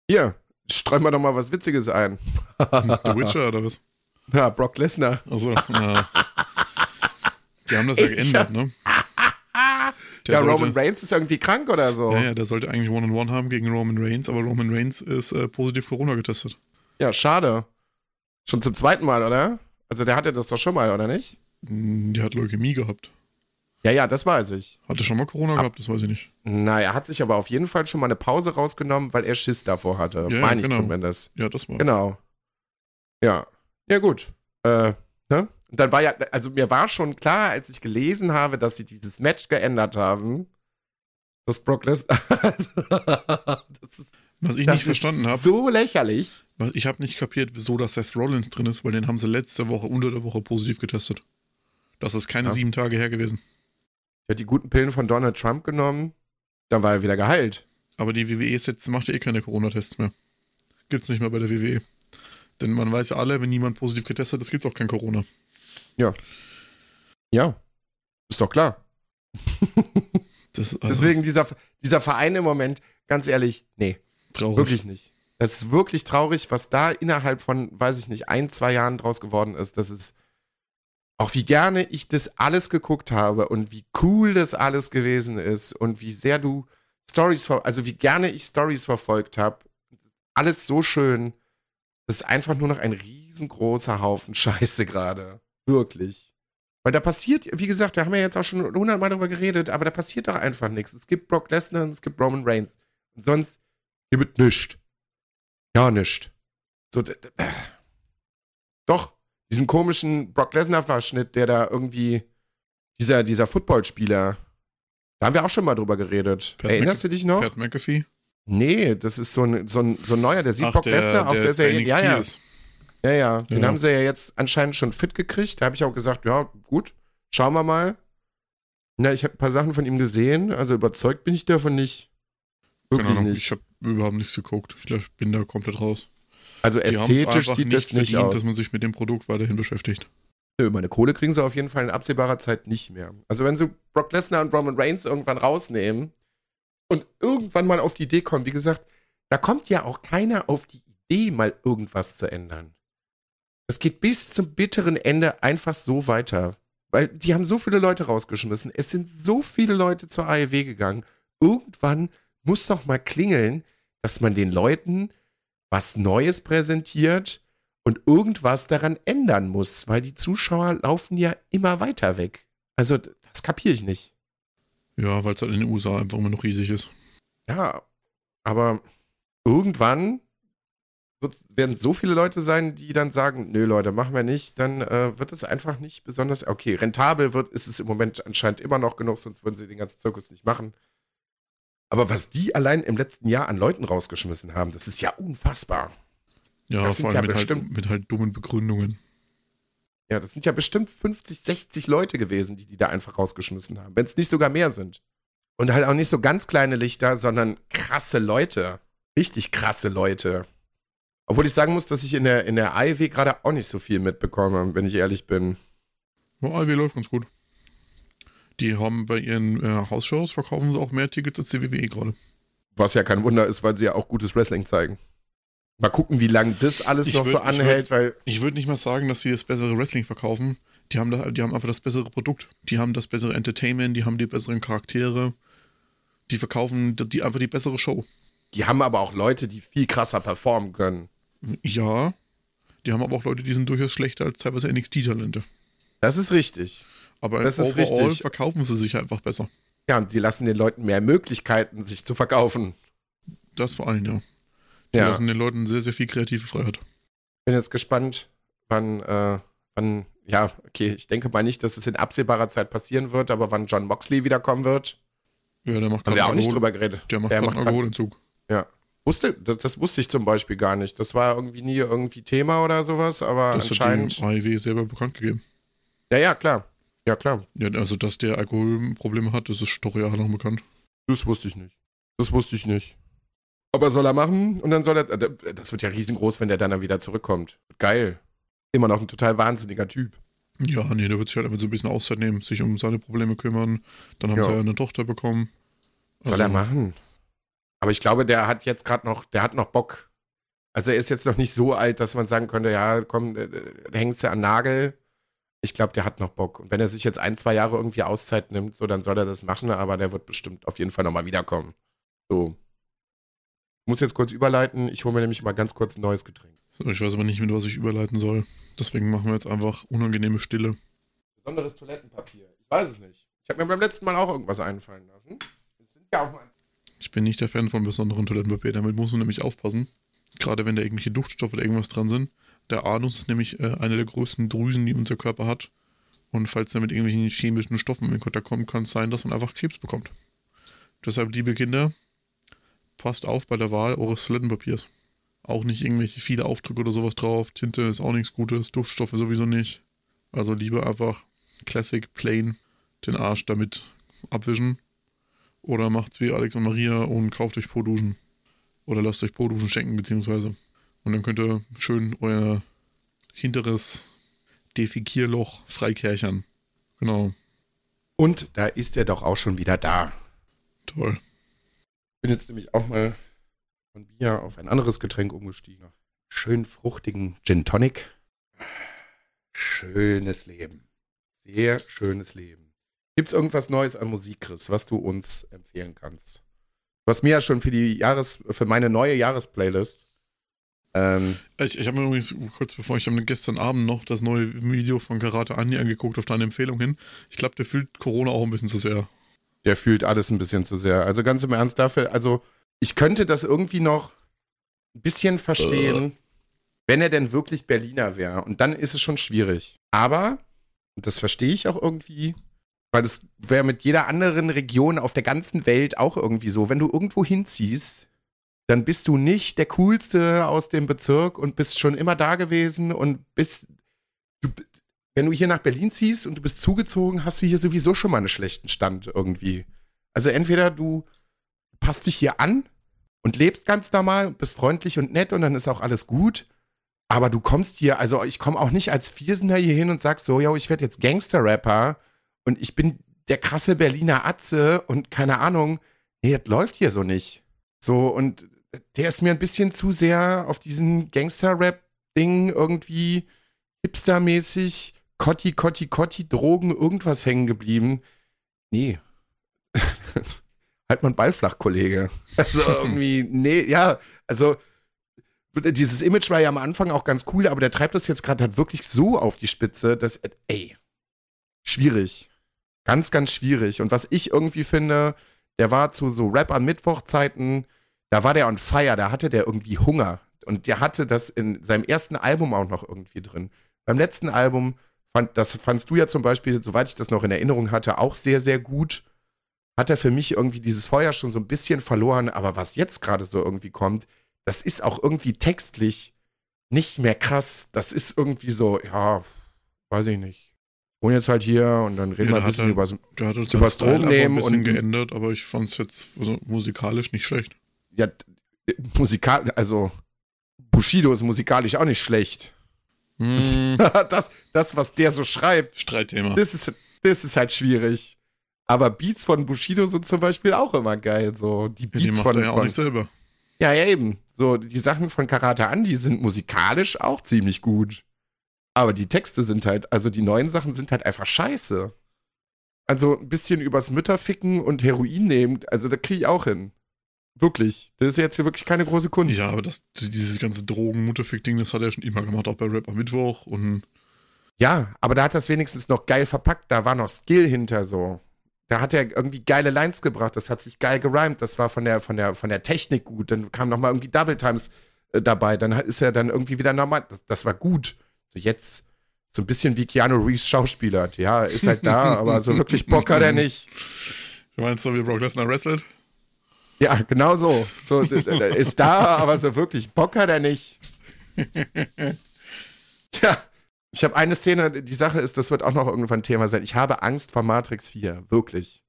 Hier, streuen wir doch mal was Witziges ein. The Witcher oder was? Ja, Brock Lesnar. Also, ja. Die haben das ja geändert, ne? Der ja, sollte, Roman Reigns ist irgendwie krank oder so. Ja, ja, der sollte eigentlich One-on-One haben gegen Roman Reigns, aber Roman Reigns ist äh, positiv Corona getestet. Ja, schade. Schon zum zweiten Mal, oder? Also der hatte das doch schon mal, oder nicht? Die hat Leukämie gehabt. Ja, ja, das weiß ich. Hatte schon mal Corona Ab- gehabt, das weiß ich nicht. Na, er hat sich aber auf jeden Fall schon mal eine Pause rausgenommen, weil er Schiss davor hatte. Ja, meine ja, genau. ich zumindest. Ja, das war. Genau. Ja. Ja, gut. Äh, ne? Und dann war ja, also mir war schon klar, als ich gelesen habe, dass sie dieses Match geändert haben, dass Brock Lesnar. das ist, was ich das nicht verstanden habe. So lächerlich. Ich habe nicht kapiert, wieso das Seth Rollins drin ist, weil den haben sie letzte Woche unter der Woche positiv getestet. Das ist keine ja. sieben Tage her gewesen. Er hat die guten Pillen von Donald Trump genommen, dann war er wieder geheilt. Aber die W W E ist jetzt, macht ja eh keine Corona-Tests mehr. Gibt's nicht mehr bei der W W E. Denn man weiß ja alle, wenn niemand positiv getestet ist, gibt's auch kein Corona. Ja. Ja. Ist doch klar. das, also Deswegen dieser, dieser Verein im Moment, ganz ehrlich, nee. Traurig. Wirklich nicht. Das ist wirklich traurig, was da innerhalb von, weiß ich nicht, ein, zwei Jahren draus geworden ist. Das ist auch, wie gerne ich das alles geguckt habe und wie cool das alles gewesen ist und wie sehr du Stories, ver- also wie gerne ich Stories verfolgt habe. Alles so schön. Das ist einfach nur noch ein riesengroßer Haufen Scheiße gerade. Wirklich. Weil da passiert, wie gesagt, wir haben ja jetzt auch schon hundertmal drüber geredet, aber da passiert doch einfach nichts. Es gibt Brock Lesnar und es gibt Roman Reigns. Und sonst gibt es nichts. Ja, nichts. So, d- d- doch, diesen komischen Brock Lesnar-Verschnitt, der da irgendwie, dieser, dieser Footballspieler, da haben wir auch schon mal drüber geredet. Pat Erinnerst Mc- du dich noch? Pat McAfee? Nee, das ist so ein, so ein, so ein neuer, der sieht Ach, Brock Lesnar aus der Serie. Ja, ja. ja, ja. Den ja. haben sie ja jetzt anscheinend schon fit gekriegt. Da habe ich auch gesagt, ja, gut, schauen wir mal. Na, ich habe ein paar Sachen von ihm gesehen, also überzeugt bin ich davon nicht. Wirklich Keine Ahnung, nicht. Ich habe überhaupt nichts geguckt. Ich glaub, ich bin da komplett raus. Also ästhetisch sieht nicht das nicht verdient, aus, dass man sich mit dem Produkt weiterhin beschäftigt. Nö, meine Kohle kriegen sie auf jeden Fall in absehbarer Zeit nicht mehr. Also wenn sie Brock Lesnar und Roman Reigns irgendwann rausnehmen und irgendwann mal auf die Idee kommen, wie gesagt, da kommt ja auch keiner auf die Idee, mal irgendwas zu ändern. Es geht bis zum bitteren Ende einfach so weiter. Weil die haben so viele Leute rausgeschmissen. Es sind so viele Leute zur A E W gegangen. Irgendwann muss doch mal klingeln, dass man den Leuten was Neues präsentiert und irgendwas daran ändern muss, weil die Zuschauer laufen ja immer weiter weg. Also das kapiere ich nicht. Ja, weil es halt in den U S A einfach immer noch riesig ist. Ja, aber irgendwann wird, werden so viele Leute sein, die dann sagen, nö Leute, machen wir nicht, dann äh, wird es einfach nicht besonders, okay, rentabel wird, ist es im Moment anscheinend immer noch genug, sonst würden sie den ganzen Zirkus nicht machen. Aber was die allein im letzten Jahr an Leuten rausgeschmissen haben, das ist ja unfassbar. Ja, das vor allem ja mit, bestimmt, halt, mit halt dummen Begründungen. Ja, das sind ja bestimmt fünfzig, sechzig Leute gewesen, die die da einfach rausgeschmissen haben, wenn es nicht sogar mehr sind. Und halt auch nicht so ganz kleine Lichter, sondern krasse Leute. Richtig krasse Leute. Obwohl ich sagen muss, dass ich in der, in der A E W gerade auch nicht so viel mitbekomme, wenn ich ehrlich bin. Ja, A E W läuft ganz gut. Die haben bei ihren äh, Hausshows, verkaufen sie auch mehr Tickets als die W W E gerade. Was ja kein Wunder ist, weil sie ja auch gutes Wrestling zeigen. Mal gucken, wie lange das alles ich noch würd, so anhält. Ich würd, weil ich würde nicht mal sagen, dass sie das bessere Wrestling verkaufen. Die haben, das, die haben einfach das bessere Produkt. Die haben das bessere Entertainment, die haben die besseren Charaktere. Die verkaufen die, die einfach die bessere Show. Die haben aber auch Leute, die viel krasser performen können. Ja, die haben aber auch Leute, die sind durchaus schlechter als teilweise N X T-Talente. Das ist richtig. Aber das ist richtig. Verkaufen sie sich einfach besser. Ja, und die lassen den Leuten mehr Möglichkeiten, sich zu verkaufen. Das vor allem, ja. Die ja. lassen den Leuten sehr, sehr viel kreative Freiheit. Bin jetzt gespannt, wann, äh, wann, ja, okay, ich denke mal nicht, dass es in absehbarer Zeit passieren wird, aber wann John Moxley wiederkommen wird. Ja, der macht gerade einen Alkoholentzug. Der macht gerade einen Alkoholentzug. Ja. Wusste, das, das wusste ich zum Beispiel gar nicht. Das war irgendwie nie irgendwie Thema oder sowas, aber das anscheinend... Das hat dem A E W selber bekannt gegeben. Ja, ja, klar. Ja, klar. Ja, also, dass der Alkoholprobleme hat, das ist doch jahrelang bekannt. Das wusste ich nicht. Das wusste ich nicht. Aber soll er machen und dann soll er... Das wird ja riesengroß, wenn der dann wieder zurückkommt. Geil. Immer noch ein total wahnsinniger Typ. Ja, nee, der wird sich halt einfach so ein bisschen Auszeit nehmen, sich um seine Probleme kümmern. Dann haben ja. sie ja eine Tochter bekommen. Also, soll er machen. Aber ich glaube, der hat jetzt gerade noch... Der hat noch Bock. Also, er ist jetzt noch nicht so alt, dass man sagen könnte, ja, komm, hängst du an Nagel. Ich glaube, der hat noch Bock. Und wenn er sich jetzt ein, zwei Jahre irgendwie Auszeit nimmt, so, dann soll er das machen, aber der wird bestimmt auf jeden Fall nochmal wiederkommen. So. Ich muss jetzt kurz überleiten. Ich hole mir nämlich mal ganz kurz ein neues Getränk. So, ich weiß aber nicht, mit was ich überleiten soll. Deswegen machen wir jetzt einfach unangenehme Stille. besonderes Toilettenpapier. Ich weiß es nicht. Ich habe mir beim letzten Mal auch irgendwas einfallen lassen. Das sind ja auch mal... Ich bin nicht der Fan von besonderem Toilettenpapier. Damit musst du nämlich aufpassen. Gerade wenn da irgendwelche Duftstoffe oder irgendwas dran sind. Der Anus ist nämlich äh, eine der größten Drüsen, die unser Körper hat. Und falls du mit irgendwelchen chemischen Stoffen in Kontakt kommen, kann es sein, dass man einfach Krebs bekommt. Deshalb, liebe Kinder, passt auf bei der Wahl eures Toilettenpapiers. Auch nicht irgendwelche viele Aufdrücke oder sowas drauf. Tinte ist auch nichts Gutes, Duftstoffe sowieso nicht. Also lieber einfach Classic, Plain, den Arsch damit abwischen. Oder macht's wie Alex und Maria und kauft euch Pro-Duschen. Oder lasst euch Pro-Duschen schenken, beziehungsweise. Und dann könnt ihr schön euer hinteres Defikierloch freikärchern. Genau. Und da ist er doch auch schon wieder da. Toll. Ich bin jetzt nämlich auch mal von Bier auf ein anderes Getränk umgestiegen. Schön fruchtigen Gin Tonic. Schönes Leben. Sehr schönes Leben. Gibt's irgendwas Neues an Musik, Chris, was du uns empfehlen kannst? Du hast mir ja schon für die Jahres, für meine neue Jahresplaylist. Ähm, ich ich habe mir übrigens kurz bevor, ich habe gestern Abend noch das neue Video von Karate Anja angeguckt auf deine Empfehlung hin. Ich glaube, der fühlt Corona auch ein bisschen zu sehr. Der fühlt alles ein bisschen zu sehr. Also ganz im Ernst dafür, also ich könnte das irgendwie noch ein bisschen verstehen, wenn er denn wirklich Berliner wäre. Und dann ist es schon schwierig. Aber, und das verstehe ich auch irgendwie, weil das wäre mit jeder anderen Region auf der ganzen Welt auch irgendwie so. Wenn du irgendwo hinziehst, dann bist du nicht der Coolste aus dem Bezirk und bist schon immer da gewesen und bist, du, wenn du hier nach Berlin ziehst und du bist zugezogen, hast du hier sowieso schon mal einen schlechten Stand irgendwie. Also entweder du passt dich hier an und lebst ganz normal, bist freundlich und nett und dann ist auch alles gut, aber du kommst hier, also ich komme auch nicht als Viersener hier hin und sag so, yo, ich werde jetzt Gangster-Rapper und ich bin der krasse Berliner Atze und keine Ahnung, nee, das läuft hier so nicht. So, und der ist mir ein bisschen zu sehr auf diesen Gangster-Rap-Ding irgendwie hipstermäßig, Kotti, Kotti, Kotti, Drogen, irgendwas hängen geblieben. Nee. Halt mal einen Ball flach, Kollege. Also irgendwie, nee, ja, also dieses Image war ja am Anfang auch ganz cool, aber der treibt das jetzt gerade halt wirklich so auf die Spitze, dass, ey, schwierig. Ganz, ganz schwierig. Und was ich irgendwie finde, der war zu so Rap an Mittwochzeiten, da war der on fire, da hatte der irgendwie Hunger. Und der hatte das in seinem ersten Album auch noch irgendwie drin. Beim letzten Album, fand, das fandst du ja zum Beispiel, soweit ich das noch in Erinnerung hatte, auch sehr, sehr gut. Hat er für mich irgendwie dieses Feuer schon so ein bisschen verloren. Aber was jetzt gerade so irgendwie kommt, das ist auch irgendwie textlich nicht mehr krass. Das ist irgendwie so, ja, weiß ich nicht. Wohnen jetzt halt hier und dann reden ja, wir ein bisschen halt, übers, der hat halt übers Drogennehmen und geändert, aber ich fand es jetzt also musikalisch nicht schlecht. Ja, musikalisch, also Bushido ist musikalisch auch nicht schlecht. Mm. Das, das, was der so schreibt, Streitthema. Das ist, das ist halt schwierig. Aber Beats von Bushido sind zum Beispiel auch immer geil. So die Beats ja, die macht von, er ja auch von, nicht selber. Ja, ja eben. So die Sachen von Karate Andi sind musikalisch auch ziemlich gut. Aber die Texte sind halt, also die neuen Sachen sind halt einfach scheiße. Also ein bisschen übers Mütterficken und Heroin nehmen, also da kriege ich auch hin. Wirklich. Das ist jetzt hier wirklich keine große Kunst. Ja, aber das, dieses ganze Drogen-Mutterfick-Ding, das hat er schon immer gemacht, auch bei Rap am Mittwoch und... Ja, aber da hat das wenigstens noch geil verpackt, da war noch Skill hinter so. Da hat er irgendwie geile Lines gebracht, das hat sich geil gerimt, das war von der, von der, von der Technik gut, dann kam nochmal irgendwie Double Times äh, dabei, dann ist er dann irgendwie wieder normal, das, das war gut. So jetzt, so ein bisschen wie Keanu Reeves Schauspieler. Ja, ist halt da, aber so wirklich Bock hat er nicht. Du meinst so, wie Brock Lesnar wrestelt? Ja, genau so. so ist da, aber so wirklich Bock hat er nicht. Ja, ich habe eine Szene, die Sache ist, das wird auch noch irgendwann Thema sein. Ich habe Angst vor Matrix vier, wirklich.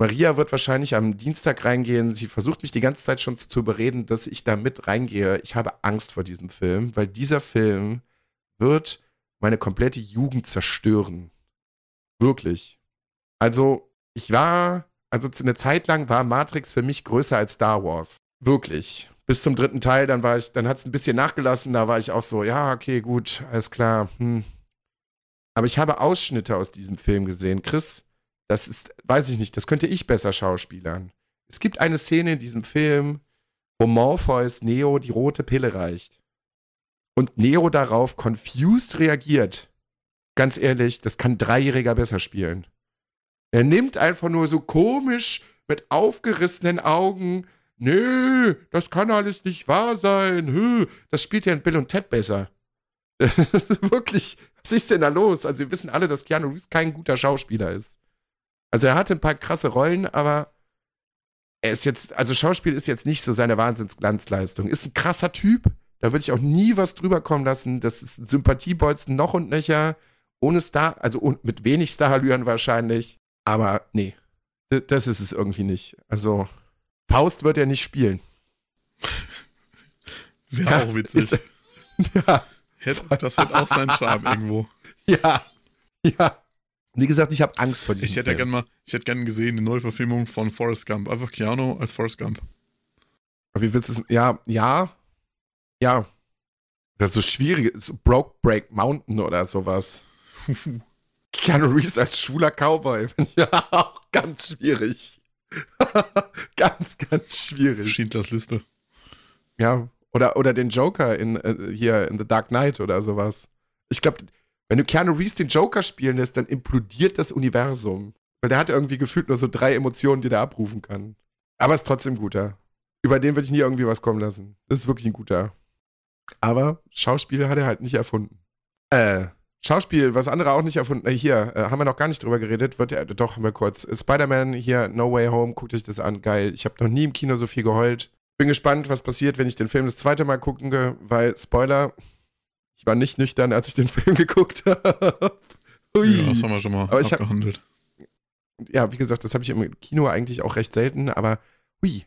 Maria wird wahrscheinlich am Dienstag reingehen. Sie versucht mich die ganze Zeit schon zu, zu bereden, dass ich da mit reingehe. Ich habe Angst vor diesem Film, weil dieser Film wird meine komplette Jugend zerstören. Wirklich. Also, ich war, also eine Zeit lang war Matrix für mich größer als Star Wars. Wirklich. Bis zum dritten Teil, dann war ich, dann hat es ein bisschen nachgelassen, da war ich auch so, ja, okay, gut, alles klar. Hm. Aber ich habe Ausschnitte aus diesem Film gesehen. Chris, das ist, weiß ich nicht, das könnte ich besser schauspielern. Es gibt eine Szene in diesem Film, wo Morpheus Neo die rote Pille reicht. Und Neo darauf confused reagiert. Ganz ehrlich, das kann ein Dreijähriger besser spielen. Er nimmt einfach nur so komisch mit aufgerissenen Augen, nö, das kann alles nicht wahr sein. Das spielt ja in Bill und Ted besser. Wirklich, was ist denn da los? Also wir wissen alle, dass Keanu Reeves kein guter Schauspieler ist. Also er hatte ein paar krasse Rollen, aber er ist jetzt, also Schauspiel ist jetzt nicht so seine Wahnsinnsglanzleistung. Ist ein krasser Typ, da würde ich auch nie was drüber kommen lassen. Das ist ein Sympathiebolzen noch und nöcher, ohne Star, also mit wenig Starallüren wahrscheinlich. Aber nee, das ist es irgendwie nicht. Also Faust wird er nicht spielen. Wäre ja, auch witzig. Ist, ja. Das hat auch seinen Charme irgendwo. Ja, ja. Wie gesagt, ich habe Angst vor diesem Ich hätte ja gerne mal, ich hätte gerne gesehen, eine neue Verfilmung von Forrest Gump. Einfach Keanu als Forrest Gump. Aber wie willst du es, ja, ja, ja. Das ist so schwierig, so Brokeback Mountain oder sowas. Keanu Reeves als schwuler Cowboy. Ja, auch ganz schwierig. Ganz, ganz schwierig. Schindlers Liste. Ja, oder, oder den Joker in äh, hier in The Dark Knight oder sowas. Ich glaube, wenn du Keanu Reeves den Joker spielen lässt, dann implodiert das Universum. Weil der hat irgendwie gefühlt nur so drei Emotionen, die der abrufen kann. Aber ist trotzdem guter. Über den würde ich nie irgendwie was kommen lassen. Das ist wirklich ein guter. Aber Schauspiel hat er halt nicht erfunden. Äh, Schauspiel, was andere auch nicht erfunden. Äh, hier, äh, haben wir noch gar nicht drüber geredet. Wird er, doch, haben wir kurz. Spider-Man hier, No Way Home, guckt euch das an. Geil. Ich habe noch nie im Kino so viel geheult. Bin gespannt, was passiert, wenn ich den Film das zweite Mal gucken gehe, weil, Spoiler, ich war nicht nüchtern, als ich den Film geguckt habe. Ui. Ja, das haben wir schon mal aber abgehandelt. Hab, ja, wie gesagt, das habe ich im Kino eigentlich auch recht selten, aber ui,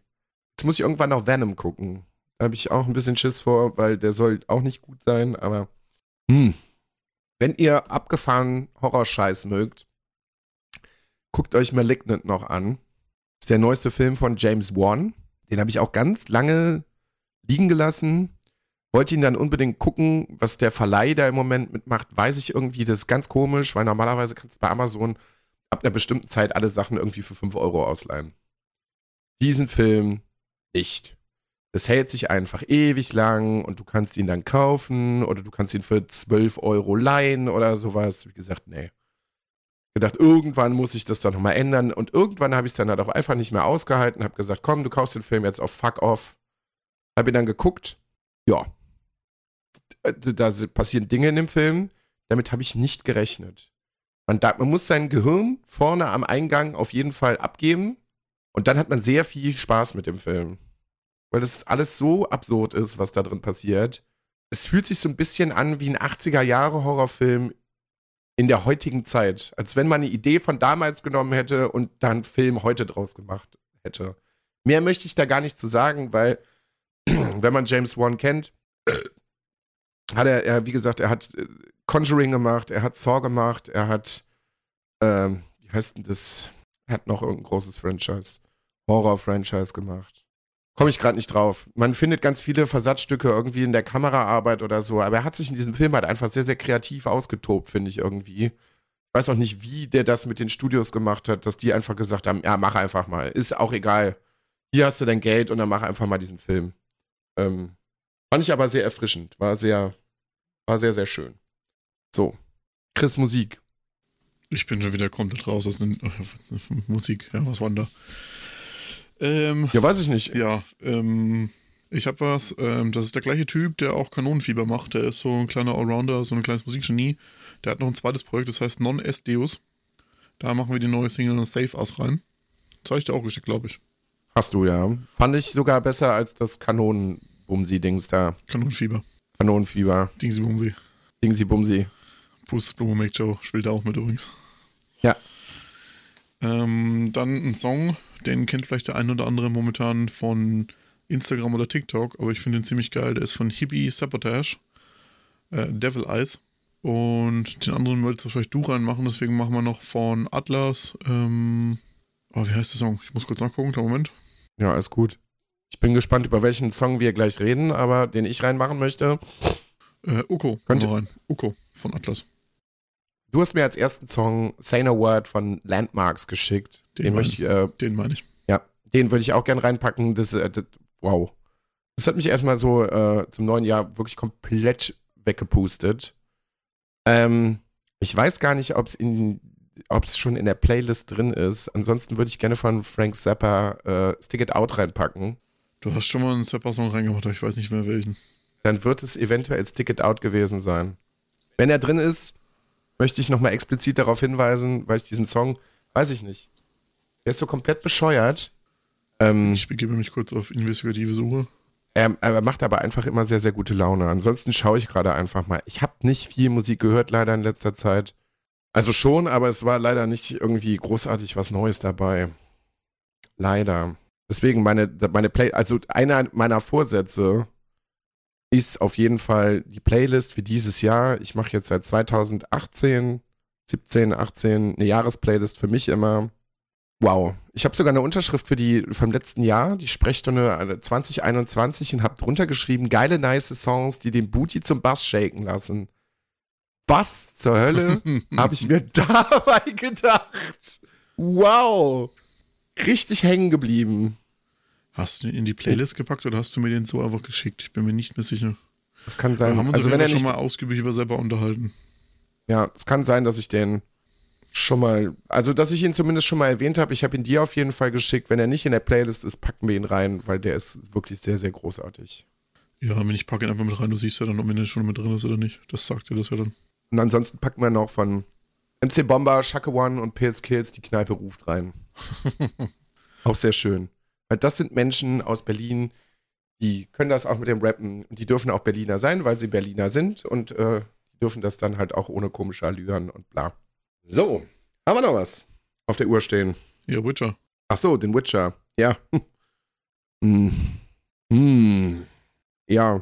jetzt muss ich irgendwann noch Venom gucken. Da habe ich auch ein bisschen Schiss vor, weil der soll auch nicht gut sein, aber hm. Wenn ihr abgefahren Horrorscheiß mögt, guckt euch Malignant noch an. Das ist der neueste Film von James Wan. Den habe ich auch ganz lange liegen gelassen. Wollte ihn dann unbedingt gucken, was der Verleih da im Moment mitmacht, weiß ich irgendwie, das ist ganz komisch, weil normalerweise kannst du bei Amazon ab einer bestimmten Zeit alle Sachen irgendwie für fünf Euro ausleihen. Diesen Film nicht. Das hält sich einfach ewig lang und du kannst ihn dann kaufen oder du kannst ihn für zwölf Euro leihen oder sowas. Wie gesagt, nee. Ich habe gedacht, irgendwann muss ich das dann nochmal ändern und irgendwann habe ich es dann halt auch einfach nicht mehr ausgehalten, habe gesagt, komm, du kaufst den Film jetzt auf Fuck Off. Habe ihn dann geguckt, ja. Da passieren Dinge in dem Film, damit habe ich nicht gerechnet. Man, da, man muss sein Gehirn vorne am Eingang auf jeden Fall abgeben und dann hat man sehr viel Spaß mit dem Film. Weil das alles so absurd ist, was da drin passiert. Es fühlt sich so ein bisschen an wie ein achtziger-Jahre-Horrorfilm in der heutigen Zeit. Als wenn man eine Idee von damals genommen hätte und dann einen Film heute draus gemacht hätte. Mehr möchte ich da gar nicht zu sagen, weil wenn man James Wan kennt, hat er, er, wie gesagt, er hat Conjuring gemacht, er hat Saw gemacht, er hat, ähm, wie heißt denn das? Er hat noch irgendein großes Franchise, Horror-Franchise gemacht. Komme ich gerade nicht drauf. Man findet ganz viele Versatzstücke irgendwie in der Kameraarbeit oder so, aber er hat sich in diesem Film halt einfach sehr, sehr kreativ ausgetobt, finde ich irgendwie. Ich weiß auch nicht, wie der das mit den Studios gemacht hat, dass die einfach gesagt haben, ja, mach einfach mal, ist auch egal. Hier hast du dein Geld und dann mach einfach mal diesen Film. Ähm, Fand ich aber sehr erfrischend. War sehr, war sehr, sehr schön. So. Chris, Musik. Ich bin schon wieder komplett raus aus den, äh, Musik. Ja, was war denn da? Ähm, ja, weiß ich nicht. Ja, ähm, ich hab was. Ähm, das ist der gleiche Typ, der auch Kanonenfieber macht. Der ist so ein kleiner Allrounder, so ein kleines Musikgenie. Der hat noch ein zweites Projekt, das heißt Non-S-Deus. Da machen wir die neue Single Save Us rein. Das habe ich dir auch geschickt, glaube ich. Hast du, ja. Fand ich sogar besser als das Kanonen... Bumsi-Dings da. Kanonenfieber. Kanonenfieber. Dingsi-Bumsi. Dingsi-Bumsi. Puss, Blume, Make Joe spielt da auch mit übrigens. Ja. Ähm, dann ein Song, den kennt vielleicht der ein oder andere momentan von Instagram oder TikTok, aber ich finde den ziemlich geil. Der ist von Hippie Sabotage, äh, Devil Eyes. Und den anderen wolltest wahrscheinlich du reinmachen, deswegen machen wir noch von Atlas. Ähm, oh, wie heißt der Song? Ich muss kurz nachgucken, einen Moment. Ja, alles gut. Ich bin gespannt, über welchen Song wir gleich reden, aber den ich reinmachen möchte. Äh, Uko, könnte rein. Uko von Atlas. Du hast mir als ersten Song Say No Word von Landmarks geschickt. Den, den meine ich. Äh, den meine ich. Ja, den würde ich auch gerne reinpacken. Das, äh, das, wow. Das hat mich erstmal so äh, zum neuen Jahr wirklich komplett weggepustet. Ähm, Ich weiß gar nicht, ob es in ob es schon in der Playlist drin ist. Ansonsten würde ich gerne von Frank Zappa äh, Stick It Out reinpacken. Du hast schon mal einen Zappa-Song reingemacht, aber ich weiß nicht mehr welchen. Dann wird es eventuell Stick It Out gewesen sein. Wenn er drin ist, möchte ich nochmal explizit darauf hinweisen, weil ich diesen Song, weiß ich nicht, der ist so komplett bescheuert. Ähm, ich begebe mich kurz auf investigative Suche. Er, er macht aber einfach immer sehr, sehr gute Laune. Ansonsten schaue ich gerade einfach mal. Ich habe nicht viel Musik gehört leider in letzter Zeit. Also schon, aber es war leider nicht irgendwie großartig was Neues dabei. Leider. Deswegen meine, meine Play, also einer meiner Vorsätze ist auf jeden Fall die Playlist für dieses Jahr. Ich mache jetzt seit zweitausendachtzehn, siebzehn, achtzehn eine Jahresplaylist für mich immer. Wow. Ich habe sogar eine Unterschrift für die vom letzten Jahr, die Sprechstunde zwanzig einundzwanzig, und habe drunter geschrieben, geile, nice Songs, die den Booty zum Bass shaken lassen. Was zur Hölle habe ich mir dabei gedacht? Wow. Richtig hängen geblieben. Hast du ihn in die Playlist gepackt oder hast du mir den so einfach geschickt? Ich bin mir nicht mehr sicher. Das kann sein. Wir haben uns also, wenn er schon nicht mal ausgiebig über selber unterhalten. Ja, es kann sein, dass ich den schon mal, also dass ich ihn zumindest schon mal erwähnt habe. Ich habe ihn dir auf jeden Fall geschickt. Wenn er nicht in der Playlist ist, packen wir ihn rein, weil der ist wirklich sehr, sehr großartig. Ja, wenn ich packe ihn einfach mit rein, du siehst ja dann, ob er schon mit drin ist oder nicht. Das sagt dir das ja dann. Und ansonsten packen wir noch von M C Bomber, Shaka One und Pills Kills, die Kneipe ruft rein. Auch sehr schön. Weil das sind Menschen aus Berlin, die können das auch mit dem Rappen. Und die dürfen auch Berliner sein, weil sie Berliner sind. Und äh, dürfen das dann halt auch ohne komische Allüren und bla. So, haben wir noch was auf der Uhr stehen? Ja, Witcher. Ach so, den Witcher. Ja. Hm. Hm. Ja.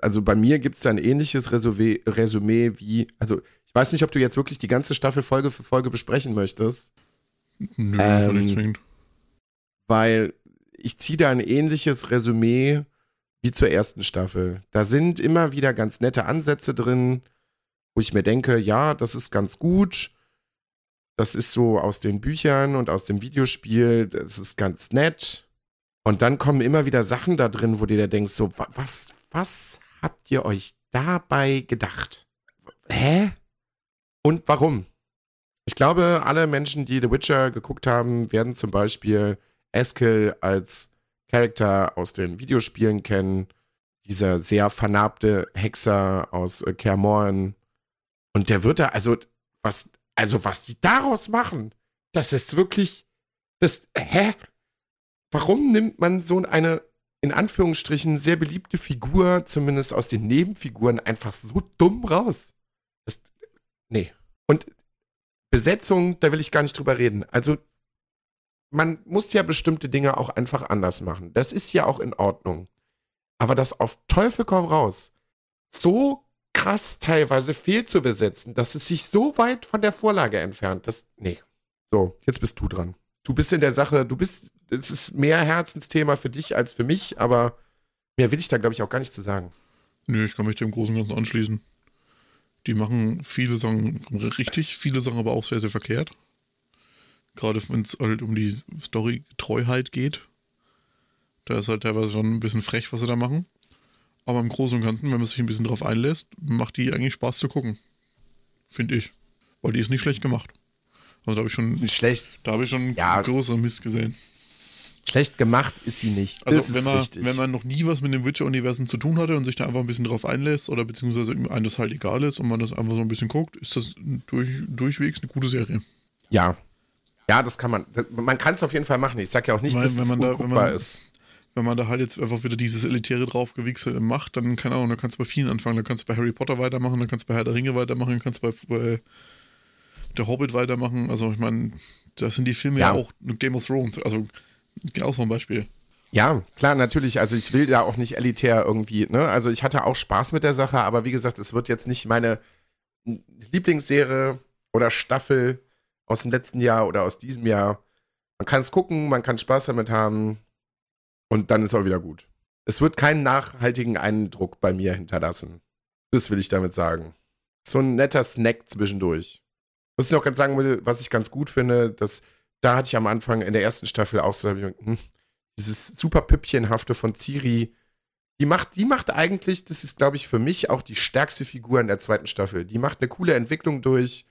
Also bei mir gibt es da ein ähnliches Resümee, Resümee wie, also ich weiß nicht, ob du jetzt wirklich die ganze Staffel Folge für Folge besprechen möchtest. Nö, ähm, nicht zwingend. Weil ich ziehe da ein ähnliches Resümee wie zur ersten Staffel. Da sind immer wieder ganz nette Ansätze drin, wo ich mir denke, ja, das ist ganz gut. Das ist so aus den Büchern und aus dem Videospiel. Das ist ganz nett. Und dann kommen immer wieder Sachen da drin, wo du dir denkst, so, was, was habt ihr euch dabei gedacht? Hä? Und warum? Ich glaube, alle Menschen, die The Witcher geguckt haben, werden zum Beispiel Eskel als Charakter aus den Videospielen kennen. Dieser sehr vernarbte Hexer aus Kaer Morhen. Und der wird da, also was, also was die daraus machen, das ist wirklich, das, hä? Warum nimmt man so eine, in Anführungsstrichen, sehr beliebte Figur, zumindest aus den Nebenfiguren, einfach so dumm raus? Das, nee. Und Besetzung, da will ich gar nicht drüber reden. Also, man muss ja bestimmte Dinge auch einfach anders machen. Das ist ja auch in Ordnung. Aber das auf Teufel komm raus, so krass teilweise fehl zu besetzen, dass es sich so weit von der Vorlage entfernt. Das, nee. So, jetzt bist du dran. Du bist in der Sache, du bist, es ist mehr Herzensthema für dich als für mich, aber mehr will ich da, glaube ich, auch gar nicht zu sagen. Nö, ich kann mich dem Großen und Ganzen anschließen. Die machen viele Sachen richtig, viele Sachen aber auch sehr, sehr verkehrt. Gerade wenn es halt um die Story-Treuheit geht. Da ist halt teilweise schon ein bisschen frech, was sie da machen. Aber im Großen und Ganzen, wenn man sich ein bisschen drauf einlässt, macht die eigentlich Spaß zu gucken. Finde ich. Weil die ist nicht schlecht gemacht. Also da habe ich schon nicht schlecht. Da habe ich schon ja. größeren Mist gesehen. Schlecht gemacht ist sie nicht. Also das wenn, ist man, wenn man noch nie was mit dem Witcher-Universum zu tun hatte und sich da einfach ein bisschen drauf einlässt oder beziehungsweise einem das halt egal ist und man das einfach so ein bisschen guckt, ist das durch, durchwegs eine gute Serie. Ja. Ja, das kann man. Das, man kann es auf jeden Fall machen. Ich sage ja auch nicht, Weil, dass es unguckbar da, ist. Wenn man da halt jetzt einfach wieder dieses Elitäre draufgewichselt macht, dann, keine Ahnung, dann kannst du bei vielen anfangen. Dann kannst du bei Harry Potter weitermachen, dann kannst du bei Herr der Ringe weitermachen, dann kannst du bei, bei der Hobbit weitermachen. Also ich meine, das sind die Filme ja, ja auch Game of Thrones, also auch so ein Beispiel. Ja, klar, natürlich. Also ich will da auch nicht elitär irgendwie, ne? Also ich hatte auch Spaß mit der Sache, aber wie gesagt, es wird jetzt nicht meine Lieblingsserie oder Staffel aus dem letzten Jahr oder aus diesem Jahr. Man kann es gucken, man kann Spaß damit haben. Und dann ist auch wieder gut. Es wird keinen nachhaltigen Eindruck bei mir hinterlassen. Das will ich damit sagen. So ein netter Snack zwischendurch. Was ich noch ganz sagen will, was ich ganz gut finde, dass da hatte ich am Anfang in der ersten Staffel auch so, dieses super Püppchenhafte von Ciri, Die macht, die macht eigentlich, das ist, glaube ich, für mich auch die stärkste Figur in der zweiten Staffel. Die macht eine coole Entwicklung durch.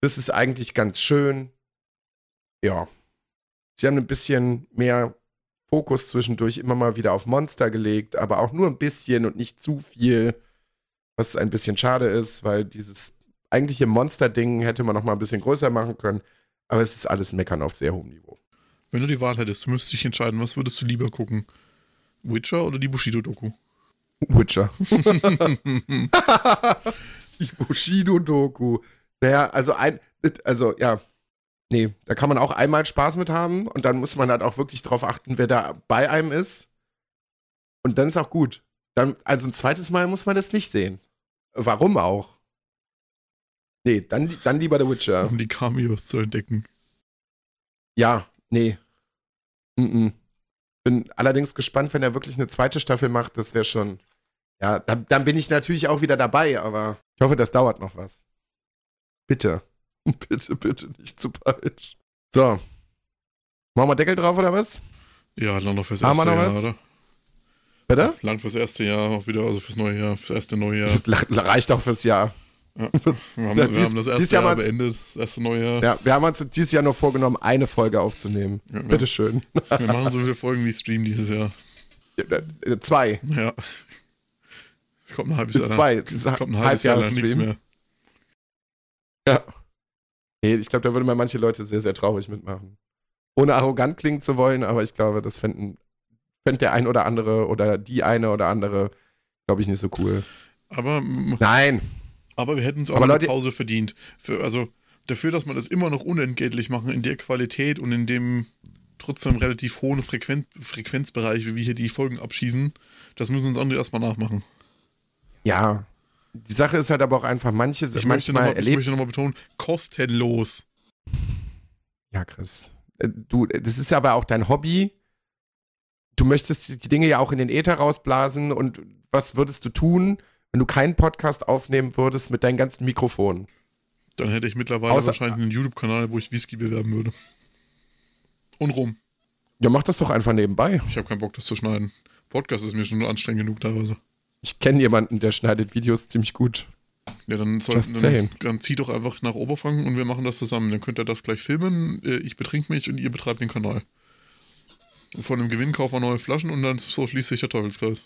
Das ist eigentlich ganz schön. Ja. Sie haben ein bisschen mehr Fokus zwischendurch immer mal wieder auf Monster gelegt, aber auch nur ein bisschen und nicht zu viel, was ein bisschen schade ist, weil dieses eigentliche Monster-Ding hätte man noch mal ein bisschen größer machen können. Aber es ist alles Meckern auf sehr hohem Niveau. Wenn du die Wahl hättest, müsstest du dich entscheiden, was würdest du lieber gucken? Witcher oder die Bushido-Doku? Witcher. Die Bushido-Doku. Naja, also ein, also ja, nee, da kann man auch einmal Spaß mit haben und dann muss man halt auch wirklich drauf achten, wer da bei einem ist. Und dann ist auch gut. Dann, also ein zweites Mal muss man das nicht sehen. Warum auch? Nee, dann, dann lieber der Witcher. Um die Cameos zu entdecken. Ja, nee. Mm-mm. Bin allerdings gespannt, wenn er wirklich eine zweite Staffel macht. Das wäre schon... Ja, dann, dann bin ich natürlich auch wieder dabei, aber ich hoffe, das dauert noch was. Bitte. Bitte, bitte nicht zu bald. So. Machen wir Deckel drauf, oder was? Ja, lang noch fürs erste Jahr, was? Oder? Bitte? Lang fürs erste Jahr auch wieder, also fürs neue Jahr, fürs erste neue Jahr. Das reicht auch fürs Jahr. Ja, wir haben, ja, dies, wir haben das erste Jahr, Jahr beendet, das erste neue Jahr. Ja, wir haben uns dieses Jahr nur vorgenommen, eine Folge aufzunehmen. Ja, bitteschön. Wir machen so viele Folgen wie Stream dieses Jahr. Ja, zwei. Ja. Es kommt ein halbes Jahr. Zwei. Jetzt es kommt ein halbes Jahr, Jahr nichts mehr. Ja. Nee, ich glaube, da würden mal manche Leute sehr, sehr traurig mitmachen. Ohne arrogant klingen zu wollen, aber ich glaube, das fänden, fänd der ein oder andere oder die eine oder andere, glaube ich, nicht so cool. Aber. Nein! Aber wir hätten uns auch eine Pause verdient. Für, also dafür, dass man das immer noch unentgeltlich machen, in der Qualität und in dem trotzdem relativ hohen Frequenz, Frequenzbereich, wie wir hier die Folgen abschießen, das müssen uns andere erstmal nachmachen. Ja, die Sache ist halt aber auch einfach, manche sind manchmal erlebt. Ich möchte nochmal betonen, kostenlos. Ja, Chris, du, das ist aber auch dein Hobby. Du möchtest die Dinge ja auch in den Äther rausblasen und was würdest du tun, wenn du keinen Podcast aufnehmen würdest mit deinen ganzen Mikrofonen? Dann hätte ich mittlerweile Außer, wahrscheinlich einen YouTube-Kanal, wo ich Whisky bewerben würde. Und rum. Ja, mach das doch einfach nebenbei. Ich habe keinen Bock, das zu schneiden. Podcast ist mir schon anstrengend genug teilweise. Ich kenne jemanden, der schneidet Videos ziemlich gut. Ja, dann, soll, dann, dann zieh doch einfach nach Oberfranken und wir machen das zusammen. Dann könnt ihr das gleich filmen, ich betrink mich und ihr betreibt den Kanal. Von dem Gewinn kaufen wir neue Flaschen und dann so schließt sich der Teufelskreis.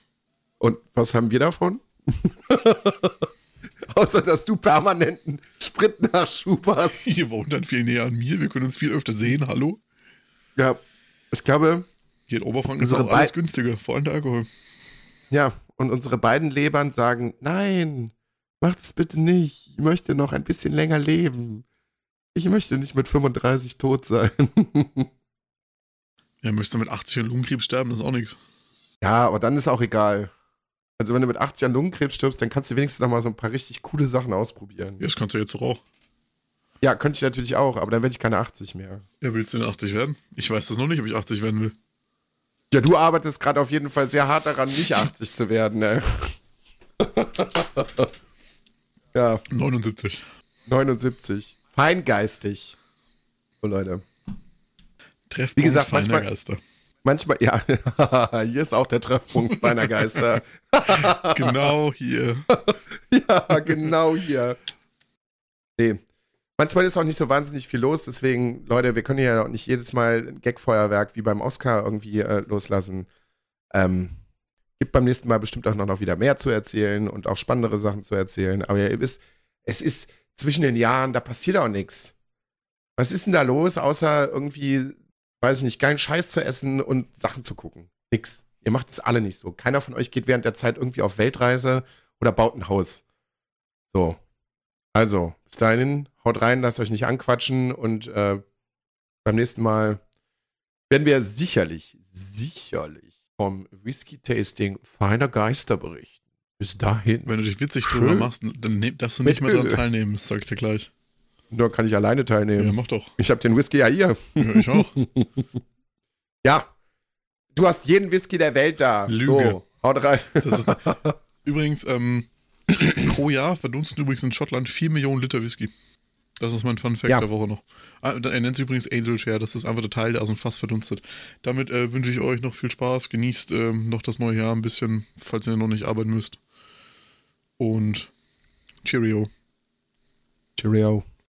Und was haben wir davon? Außer, dass du permanenten Spritnachschub hast. Ihr wohnt dann viel näher an mir, wir können uns viel öfter sehen, hallo? Ja, ich glaube... Hier in Oberfranken ist auch Be- alles günstiger, vor allem der Alkohol. Ja, und unsere beiden Lebern sagen, nein, macht's bitte nicht, ich möchte noch ein bisschen länger leben. Ich möchte nicht mit fünfunddreißig tot sein. Ja, möchtest du mit achtzig an Lungenkrebs sterben, das ist auch nichts. Ja, aber dann ist auch egal. Also wenn du mit achtzig an Lungenkrebs stirbst, dann kannst du wenigstens noch mal so ein paar richtig coole Sachen ausprobieren. Ja, das kannst du jetzt auch. Ja, könnte ich natürlich auch, aber dann werde ich keine achtzig mehr. Ja, willst du denn achtzig werden? Ich weiß das noch nicht, ob ich achtzig werden will. Ja, du arbeitest gerade auf jeden Fall sehr hart daran, nicht achtzig zu werden, ey. Ja. neunundsiebzig. neunundsiebzig. Feingeistig. Oh, Leute. Treffpunkt Wie gesagt, feiner manchmal, Geister. Manchmal, ja, hier ist auch der Treffpunkt meiner Geister. Genau hier. Ja, genau hier. Nee. Manchmal ist auch nicht so wahnsinnig viel los, deswegen, Leute, wir können ja auch nicht jedes Mal ein Gagfeuerwerk wie beim Oscar irgendwie äh, loslassen. Ähm, gibt beim nächsten Mal bestimmt auch noch wieder mehr zu erzählen und auch spannendere Sachen zu erzählen. Aber ihr wisst, es ist zwischen den Jahren, da passiert auch nichts. Was ist denn da los, außer irgendwie... weiß ich nicht, geilen Scheiß zu essen und Sachen zu gucken. Nix. Ihr macht es alle nicht so. Keiner von euch geht während der Zeit irgendwie auf Weltreise oder baut ein Haus. So. Also, bis dahin, haut rein, lasst euch nicht anquatschen und äh, beim nächsten Mal werden wir sicherlich, sicherlich vom Whisky-Tasting feiner Geister berichten. Bis dahin. Wenn du dich witzig drüber machst, dann ne- darfst du nicht mehr daran teilnehmen, das sag ich dir gleich. Nur kann ich alleine teilnehmen. Ja, mach doch. Ich hab den Whisky ja hier. Ja, ich auch. Ja. Du hast jeden Whisky der Welt da. Lüge. So, haut rein. Das ist übrigens, ähm, pro Jahr verdunsten übrigens in Schottland vier Millionen Liter Whisky. Das ist mein Fun-Fact ja. der Woche noch. Er nennt es übrigens Angel Share, das ist einfach der Teil, der aus dem Fass verdunstet. Damit äh, wünsche ich euch noch viel Spaß, genießt äh, noch das neue Jahr ein bisschen, falls ihr noch nicht arbeiten müsst. Und Cheerio. Cheerio.